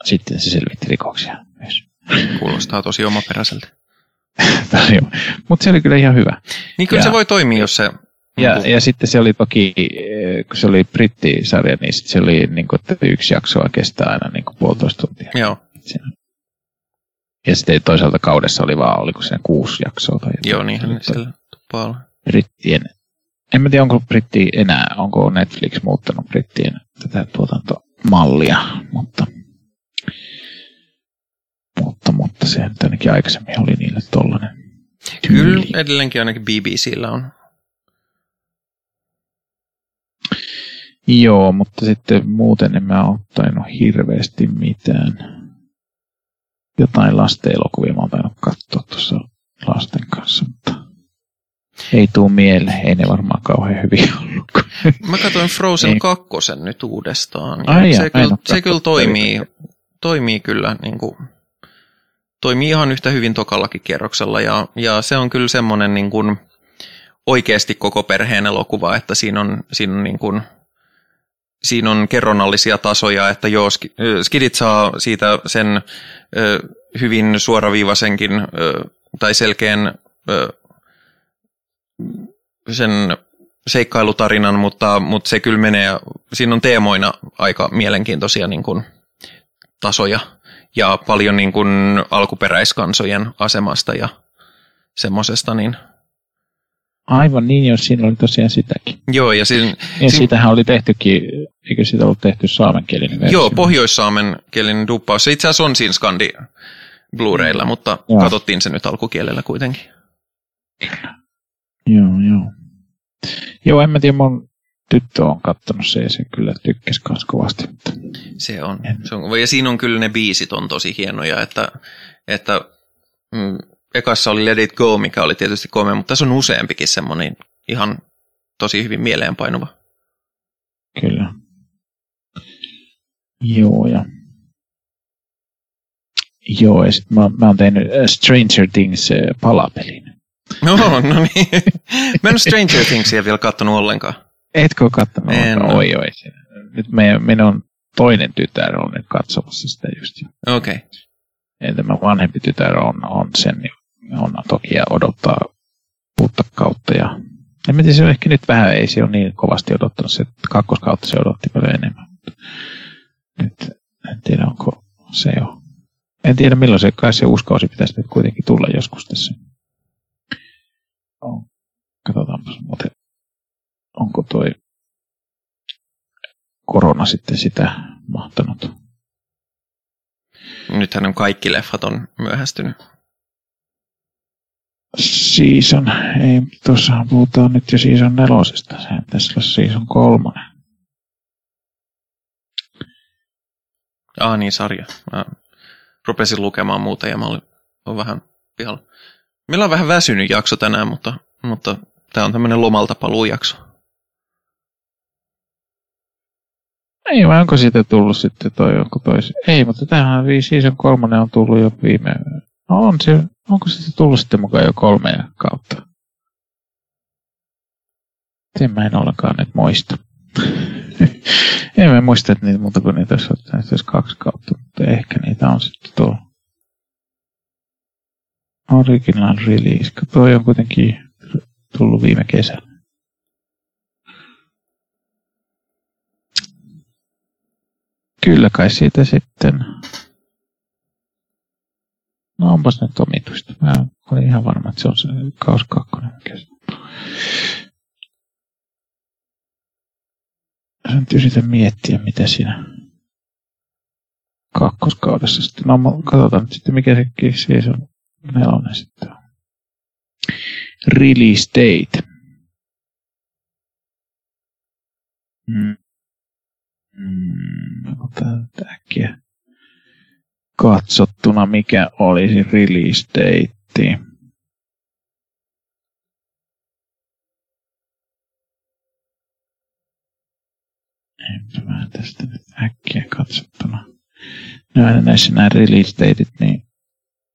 sitten se selvitti rikoksia myös. Kuulostaa tosi omaperäiseltä. Mutta se oli kyllä ihan hyvä. Niin kyllä se voi toimia, jos se... Ja sitten se oli toki, kun se oli brittisarja, niin se oli niin kuin, että yksi jaksoa kestää aina niin kuin 1,5 tuntia. Joo. Ja sitten toisaalta kaudessa oli vaan, oliko siinä 6 jaksoa tai jotain. Joo, niinhän siellä tuppaa brittien. En mä tiedä, onko britti enää, onko Netflix muuttanut brittien tätä tuotantomallia, mutta se ainakin aikaisemmin oli niille tollainen tyyli. Kyllä edelleenkin ainakin BBCllä on. Joo, mutta sitten muuten en mä ole tainnut hirveästi mitään. Jotain lastenelokuvia mä oon tainnut katsoa tuossa lasten kanssa, mutta... Ei tuu mieleen, ei ne varmaan kauhean hyviä ollut. Mä katsoin Frozen 2 nyt uudestaan. Se kyllä toimii kyllä niin kuin, toimii ihan yhtä hyvin tokallakin kierroksella ja se on kyllä semmoinen niin kuin oikeasti koko perheen elokuva, että siinä on niin kuin, siinä on kerronnallisia tasoja, että joo, skidit saa siitä sen hyvin suoraviivaisenkin tai selkeän sen seikkailutarinan, mutta se kyllä menee, siinä on teemoina aika mielenkiintoisia niin kuin, tasoja ja paljon niin kuin, alkuperäiskansojen asemasta ja semmoisesta, niin Aivan niin, jos siinä oli tosiaan sitäkin. Joo, ja siinä... Ja siitähän oli tehtykin, eikö siitä ollut tehty saamenkielinen versio? Joo, pohjoissaamenkielinen duppaus. Se itse asiassa on siinä Skandi Blu-raylla, mutta joo, katsottiin se nyt alkukielellä kuitenkin. Joo. Joo, en mä tiedä, mun tyttö on kattonut se ja se kyllä tykkäsi myös kovasti. Mutta... Se on. Ja siinä on kyllä ne biisit on tosi hienoja, että ekassa oli Let It Go, mikä oli tietysti komea, mutta tässä on useampikin semmoinen ihan tosi hyvin mieleenpainuva. Kyllä. Joo, ja sitten mä oon tehnyt Stranger Things palapelin. No niin. Mä en ole Stranger Thingsia vielä kattonut ollenkaan. Etkö ole kattonut? Oi. Nyt meidän toinen tytär on nyt katsomassa sitä just. Okei. Eli tämä vanhempi tytär on sen, niin on toki ja odottaa uutta kautta. Ja en tiedä, se on ehkä nyt vähän, ei se ole niin kovasti odottanut se, että kakkoskautta se odotti paljon enemmän. Nyt en tiedä, onko se jo. En tiedä milloin se, kai se uskausi pitäisi nyt kuitenkin tulla joskus tässä. Katsotaanpas muuten, onko toi korona sitten sitä mahtanut. Nythän on kaikki leffat on myöhästynyt. Season, ei, tuossahan puhutaan nyt jo season 4. Sehän pitäisi olla season 3. Niin, sarja. Mä rupesin lukemaan muuta ja mä olin vähän pihalla. Meillä on vähän väsynyt jakso tänään, mutta tää on tämmönen lomalta paluujakso. Ei, vai onko siitä tullut sitten toi joku toisi? Ei, mutta tämähän season 3 on tullut jo viime... No on se, onko siitä tullut sitten mukaan jo 3 kautta? En mä en ollenkaan nyt muista. En mä muista, että niitä muuta kuin niitä olisi 2 kautta, mutta ehkä niitä on sitten tuo... Original release, toi on kuitenkin tullut viime kesänä. Kyllä kai siitä sitten. No onpas nyt omituista. Mä olin ihan varma, että se on se kaus 2. Sä nyt yritä miettiä, mitä siinä kakkoskaudessa sitten. No katsotaan nyt sitten, mikä se on 4 sitten. Release date. Otetaan äkkiä katsottuna, mikä olisi release date. Enpä mä tästä nyt äkkiä katsottuna. Ne on aina näissä nämä release dateit niin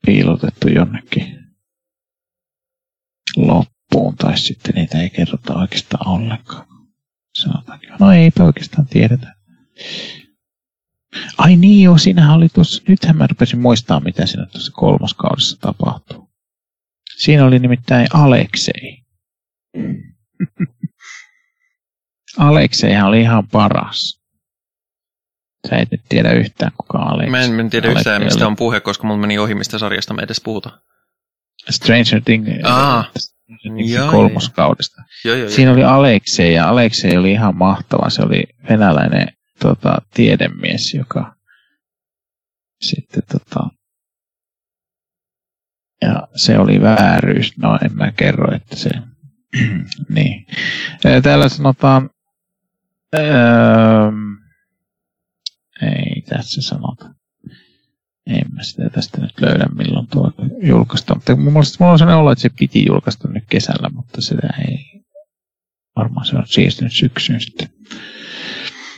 piilotettu jonnekin loppuun, tai sitten niitä ei kerrota oikeastaan ollenkaan. Sanotaankin, no eipä oikeastaan tiedetä. Ai niin joo, siinähän oli tuossa, nythän mä rupesin muistaa, mitä siinä tuossa 3. kaudessa tapahtuu. Siinä oli nimittäin Aleksei. Alekseihän oli ihan paras. Sä et nyt tiedä yhtään, kuka Aleksei. Mä en tiedä yhtään, mistä on puhe, koska mulla meni ohi, mistä sarjasta me edes puhutaan. Stranger Things. Joo, 3. kaudesta. Joo. Siinä oli Aleksei, ja Aleksei oli ihan mahtava. Se oli venäläinen tiedemies, joka sitten ja se oli vääryys. No en mä kerro, että se... niin. Täällä sanotaan... ei tässä sanota. En mä sitä tästä nyt löydä, milloin tuo julkaista. Mutta mulla on sellainen olo, että se piti julkaista nyt kesällä, mutta sitä ei... Varmaan se on siirtynyt syksyyn sitten.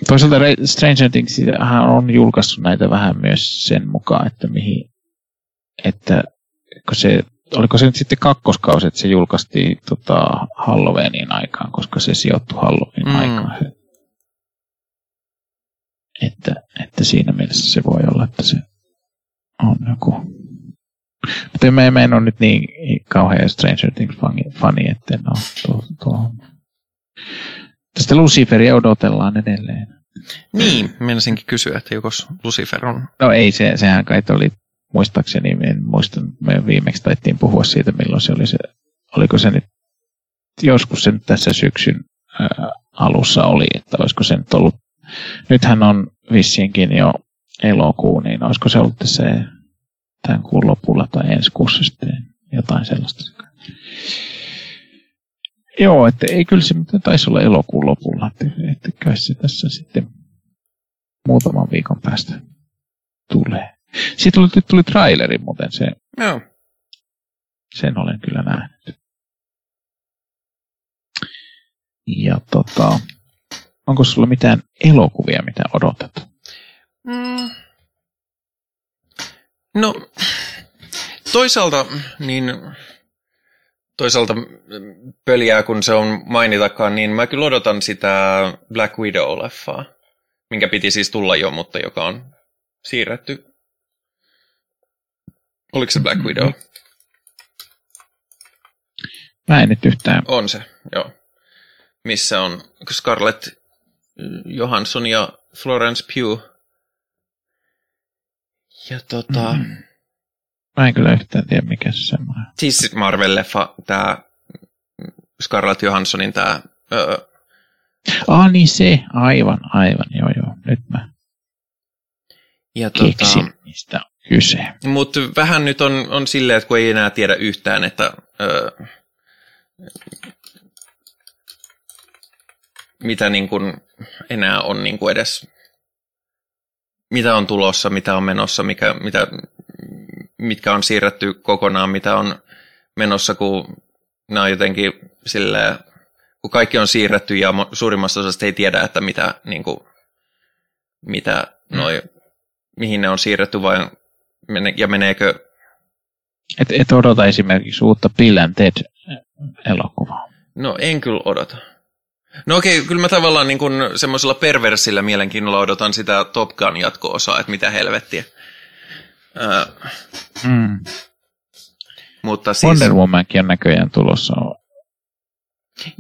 Toisaalta Stranger Things on julkaissut näitä vähän myös sen mukaan, että mihin... Että oliko se nyt sitten kakkoskausi, että se julkaistiin Halloweenin aikaan, koska se sijoittui Halloweenin aikaan. Että siinä mielessä se voi olla, että se... On joku. Mutta mä en ole nyt niin kauhean Stranger Things-fani, että en ole tuohon. Tästä Luciferia odotellaan edelleen. Niin, menisinkin kysyä, että jokos Lucifer on... No ei, sehän kai oli, muistaakseni, me viimeksi taittiin puhua siitä, milloin se oli se... Oliko se nyt joskus se nyt tässä syksyn alussa oli, että olisiko se nyt ollut, nythän on vissiinkin jo elokuun, niin olisiko se ollut se tämän kuun lopulla tai ensi kuussa sitten jotain sellaista. Joo, että ei kyllä se taisi olla elokuun lopulla, että kai se tässä sitten muutaman viikon päästä tulee. Siitä tuli traileri muuten se. Joo. Sen olen kyllä nähnyt. Ja onko sulla mitään elokuvia, mitä odotat? No, toisaalta niin... Toisaalta pöljää, kun se on mainitakaan, niin mä kyllä odotan sitä Black Widow-leffaa, minkä piti siis tulla jo, mutta joka on siirretty. Oliko se Black Widow? Mä en nyt yhtään. On se, joo. Missä on Scarlett Johansson ja Florence Pugh. Ja Mä en kyllä yhtään tiedä, mikä se semmoinen. Siis Marvel-leffa, tää Scarlett Johanssonin tää... niin se, aivan, joo, nyt mä keksin, mistä on kyse. Mut vähän nyt on silleen, että kun ei enää tiedä yhtään, että mitä niin kun enää on niin kun edes... Mitä on tulossa, mitä on menossa, mitkä on siirretty kokonaan, mitä on menossa, kun nämä on jotenkin silleen, kun kaikki on siirretty ja suurimmasta osasta ei tiedä, että mitä, niin kuin, mitä noi, mihin ne on siirretty vai, ja meneekö... Et odota esimerkiksi uutta Bill and Ted-elokuvaa. No en kyllä odota. No okei, kyllä mä tavallaan niin kuin semmoisella perversillä mielenkiinnolla odotan sitä Top Gun jatko-osaa, että mitä helvettiä. Mutta siis... Wonder Womankin on näköjään tulossa.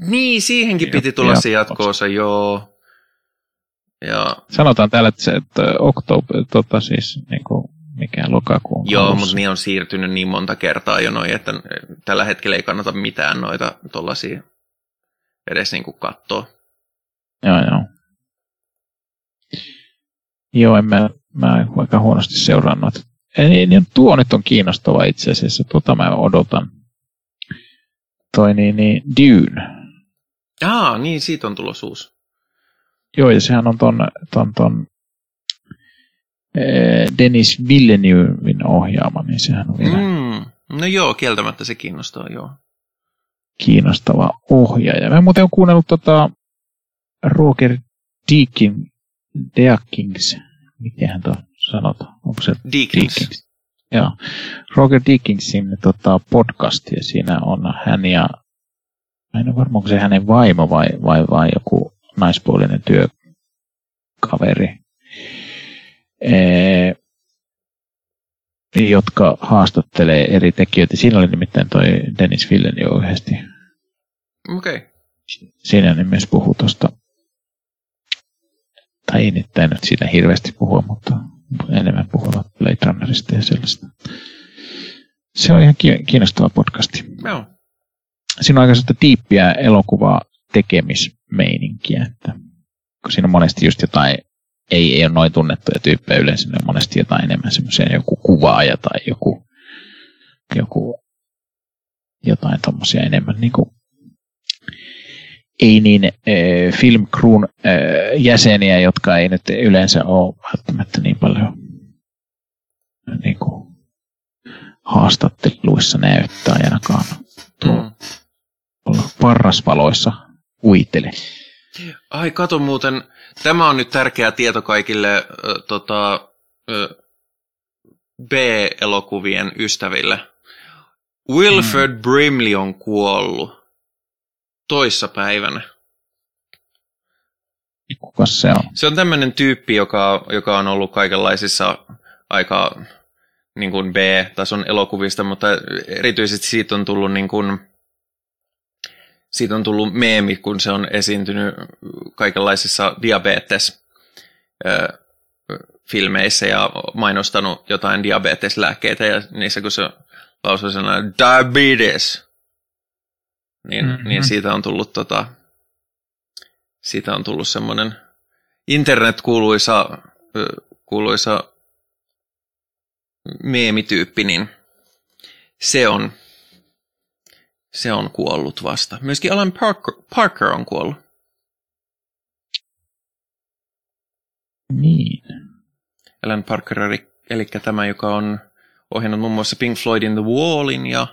Niin, siihenkin piti tulla se jatko-osa, joo. Ja... Sanotaan täällä, että lokakuun. Joo, mutta niin on siirtynyt niin monta kertaa jo noin, että tällä hetkellä ei kannata mitään noita tollaisia edes niin kuin katsoa. Joo. Joo, mä aika huonosti seurannut. Tuo nyt on kiinnostava itse asiassa. Mä odotan. Toi niin Dune. Niin, siitä on tulos uusi. Joo, ja sehän on Denis Villeneuven ohjaama, niin sehän on vielä... No joo, kieltämättä se kiinnostaa, joo. Kiinnostava ohjaaja. Mä muuten oon kuunnellut Roger Deakins. Mitenhän tuo sanotaan? Onko se Deakins? Joo. Roger Deakinsin podcast, ja siinä on hän ja... Mä en ole varma, onko se hänen vaimo vai joku naispuolinen työkaveri. Jotka haastattelee eri tekijöitä. Siinä oli nimittäin toi Denis Villeneuve yhdesti. Okei. Okay. Siinä niin myös puhuu tuosta. Tai ei nyt siitä hirveästi puhua, mutta enemmän puhuvat Blade Runnerista ja sellaista. Se on ihan kiinnostava podcasti. No. Siinä on aika sellaista tiippiä elokuvaa tekemismeininkiä. Että, kun siinä on monesti just jotain, ei ole noin tunnettuja tyyppejä yleensä, ne on monesti jotain enemmän semmoisia, joku kuvaaja tai joku jotain tommosia enemmän niin kuin, ei niin film crewn jäseniä, jotka ei nyt yleensä ole välttämättä niin paljon niin kuin, haastatteluissa näyttää ainakaan tuolla parrasvaloissa uitele. Ai kato muuten, tämä on nyt tärkeä tieto kaikille B-elokuvien ystäville. Wilford Brimley on kuollut toissapäivänä. Kuka se on? Se on tämmöinen tyyppi, joka on ollut kaikenlaisissa aika niin kuin B-tason elokuvista, mutta erityisesti siitä on tullut... Niin kuin siitä on tullut meemi, kun se on esiintynyt kaikenlaisissa diabetes-filmeissä ja mainostanut jotain diabeteslääkkeitä ja niissä kun se lausui sellainen diabetes. niin, niin siitä on tullut siitä on tullut semmoinen internet-kuuluisa meemityyppi, niin se on kuollut vasta. Myöskin Alan Parker on kuollut. Niin. Alan Parker, eli tämä, joka on ohjannut muun muassa Pink Floydin The Wallin ja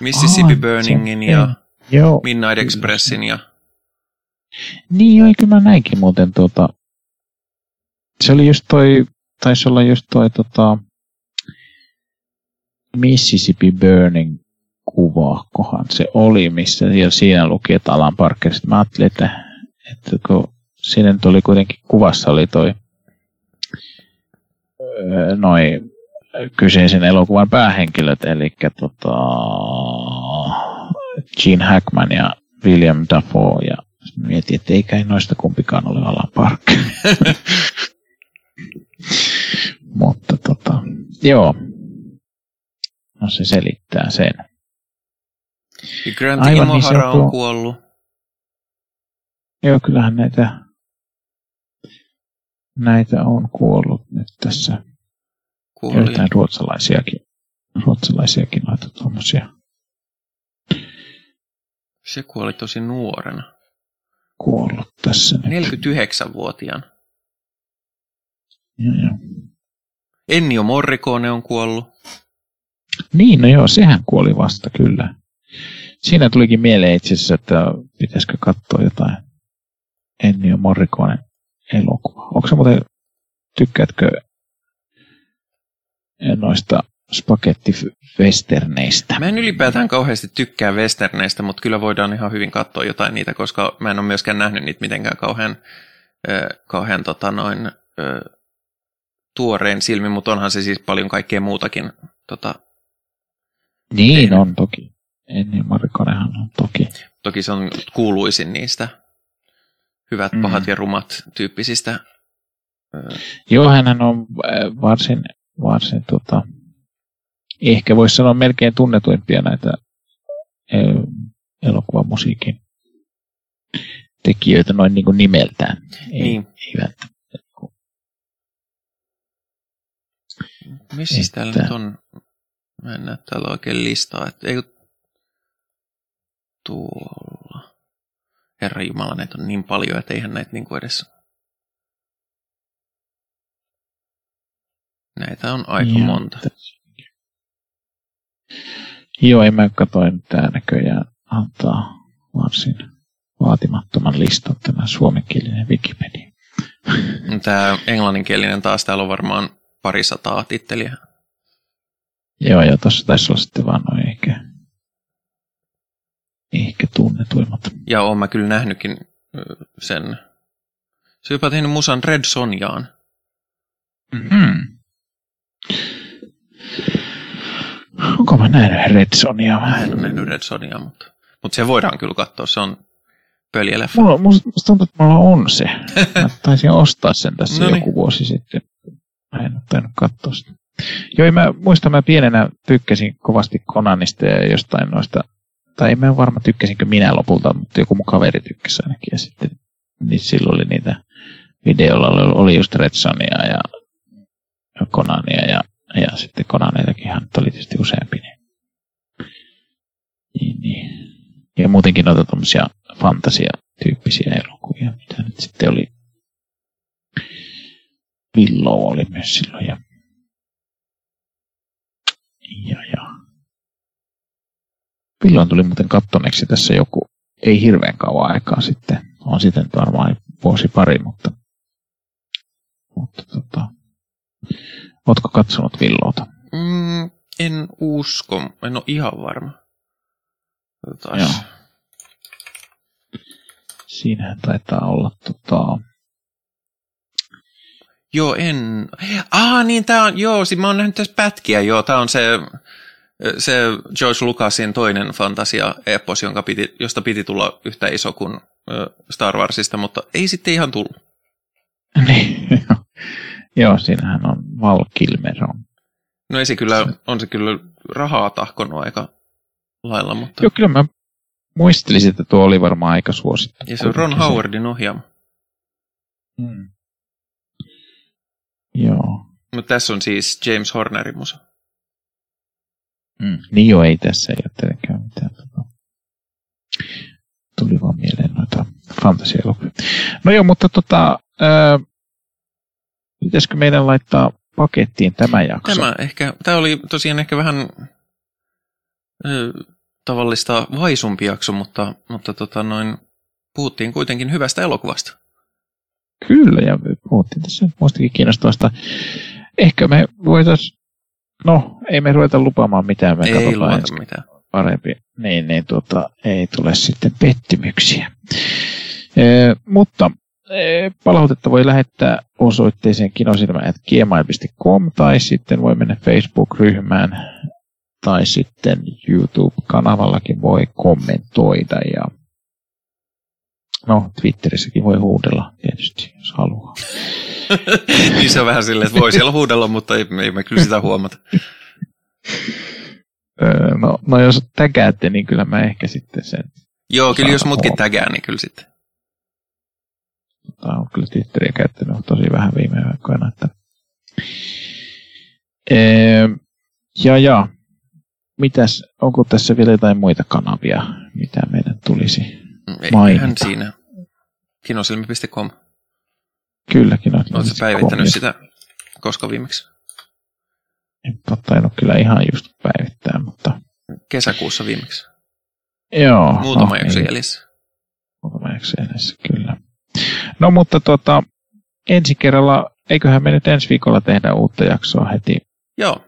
Mississippi Burningin ja Midnight Expressin ja... Niin joo, kyllä mä näinkin muuten se oli just toi, taisi olla just toi Mississippi Burning -kuvakohan se oli, missä siinä luki, että Alan Parker. Sitten mä ajattelin, että kun siinä nyt oli kuitenkin kuvassa oli toi noin kyseisen elokuvan päähenkilöt, eli Gene Hackman ja William Dafoe, ja mietin, että ei kai noista kumpikaan ole Alan Parker. Mutta joo. No se selittää sen. Ja Grant Imohara on kuollut. Joo, kyllähän näitä on kuollut nyt tässä. Kuoli. Joitain ruotsalaisiakin noita tuommoisia. Se kuoli tosi nuorena. Kuollut tässä nyt. 49-vuotiaan. Joo. Ennio Morricone on kuollut. Niin, no joo, sehän kuoli vasta, kyllä. Siinä tulikin mieleen itse asiassa, että pitäisikö katsoa jotain Ennio Morricone -elokuvaa. Onko sä muuten, tykkäätkö noista spagettivesterneistä? Mä en ylipäätään kauheasti tykkää westerneistä, mutta kyllä voidaan ihan hyvin katsoa jotain niitä, koska mä en ole myöskään nähnyt niitä mitenkään kauhean tuoreen silmin, mutta onhan se siis paljon kaikkea muutakin. Niin tehnyt. On toki. Ennio Morriconehan on toki. Toki se on kuuluisin niistä hyvät, pahat ja rumat -tyyppisistä. Joo, hän on varsin ehkä voisi sanoa melkein tunnetuimpia näitä elokuvamusiikin tekijöitä noin niin kuin nimeltään. Niin. Missäs täällä nyt on? Mä en näe täällä oikein listaa. Eikö tuolla? Herra Jumala, näitä on niin paljon, että eihän näitä niinku edes... Näitä on aika monta. Joo, en mä katoin tää näköjään antaa varsin vaatimattoman listan tämä suomenkielinen Wikipedia. Tää englanninkielinen taas, täällä on varmaan 200 titteliä. Joo, ja tuossa taisi olla sitten vaan noin ehkä tunnetuimmat. Ja oon mä kyllä nähnytkin sen. Se on jopa tehnyt musan Red Sonjaan. Mm-hmm. Onko mä nähnyt Red Sonjaa? Mä en ole nähnyt Red Sonjaa, mutta se voidaan kyllä katsoa. Se on pöljäleffä. Musta tuntuu, että mulla on se. Mä taisin ostaa sen tässä joku vuosi sitten. Mä en ole tainnut katsoa sitä. Joo, mä muistan, mä pienenä tykkäsin kovasti Conanista ja jostain noista, tai en mä varma tykkäsinkö minä lopulta, mutta joku mun kaveri tykkäsi ainakin, ja sitten niin silloin oli niitä videoilla, oli just Red Sonia ja Conania, ja sitten Conaneitakin hän oli tietysti useampi. Niin. Ja muutenkin noita tommosia fantasia-tyyppisiä elokuvia, mitä nyt sitten oli. Willow oli myös silloin, ja. Willow tuli muuten kattoneeksi tässä joku, ei hirveän kauan aikaa sitten. On sitten varmaan vuosi pari, mutta. Ootko katsonut Willowta? En usko, en ole ihan varma. Joo. Siinähän taitaa olla Joo, en. Niin tää on, mä oon nähnyt tässä pätkiä, tää on se George Lucasin toinen fantasia-epos, josta piti tulla yhtä iso kuin Star Warsista, mutta ei sitten ihan tullut. Niin, joo, siinähän on Val Kilmer on. No ei se kyllä, on se kyllä rahaa tahkonut aika lailla, mutta... Joo, kyllä mä muistelisin, että tuo oli varmaan aika suosittu. Ja se on Ron Howardin ohjaama. Hmm. Joo. Mutta tässä on siis James Hornerin musa. Mm. Niin joo, ei tässä ei ole tietenkään mitään. Tuli vaan mieleen noita fantasialokuvia. No joo, mutta pitäisikö meidän laittaa pakettiin tämä jakso? Tämä oli tosiaan ehkä vähän tavallista vaisumpi jakso, mutta puhuttiin kuitenkin hyvästä elokuvasta. Kyllä, ja puhuttiin tässä muistakin kiinnostavasta. Ehkä me voitaisiin, ei me ruveta lupaamaan mitään, me katsotaan ensin mitään. Parempi. Ei tule sitten pettymyksiä. Mutta palautetta voi lähettää osoitteeseen kinosilmä@gmail.com tai sitten voi mennä Facebook-ryhmään tai sitten YouTube-kanavallakin voi kommentoida ja Twitterissäkin voi huudella tietysti, jos haluaa. Niin se on vähän silleen, että voi siellä huudella, mutta ei me kyllä sitä huomata. Jos tägäätte, niin kyllä mä ehkä sitten sen... Joo, kyllä jos mutkin tägää, niin kyllä sitten. Tämä on kyllä Twitteriä käyttänyt tosi vähän viime aikoina. Että... Mitäs, onko tässä vielä jotain muita kanavia, mitä meidän tulisi mainita? Eihän siinä. Kinosilmi.com. Kyllä, kinosilmi.com. Oletko päivittänyt sitä koska viimeksi? En tainnut kyllä ihan just päivittää, mutta... Kesäkuussa viimeksi. Joo. Muutama jakso jäljessä. Muutama jakso jäljessä, kyllä. No mutta ensi kerralla, eiköhän me nyt ensi viikolla tehdä uutta jaksoa heti. Joo.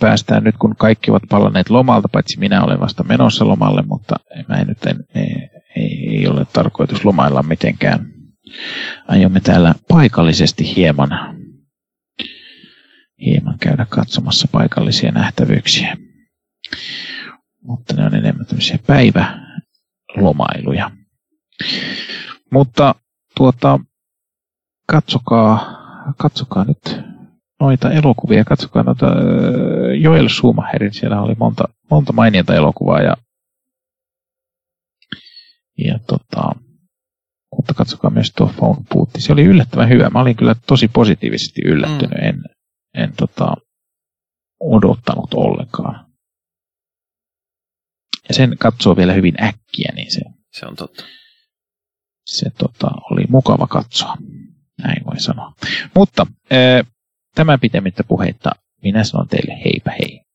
Päästään nyt, kun kaikki ovat palanneet lomalta, paitsi minä olen vasta menossa lomalle, mutta ei ole tarkoitus lomailla mitenkään. Aiomme täällä paikallisesti hieman käydä katsomassa paikallisia nähtävyyksiä. Mutta ne on enemmän tämmöisiä päivälomailuja. Mutta katsokaa nyt noita elokuvia, katsokaa noita Joel Schumacherin, siellä oli monta mainiota elokuvaa ja mutta katsokaa myös tuo Phone Booth, se oli yllättävän hyvä, mä olin kyllä tosi positiivisesti yllättynyt, en odottanut ollenkaan. Ja sen katsoo vielä hyvin äkkiä, niin se on totta. Se oli mukava katsoa, näin voi sanoa. Mutta tämän pitemmittä puheitta minä sanon teille heipä hei.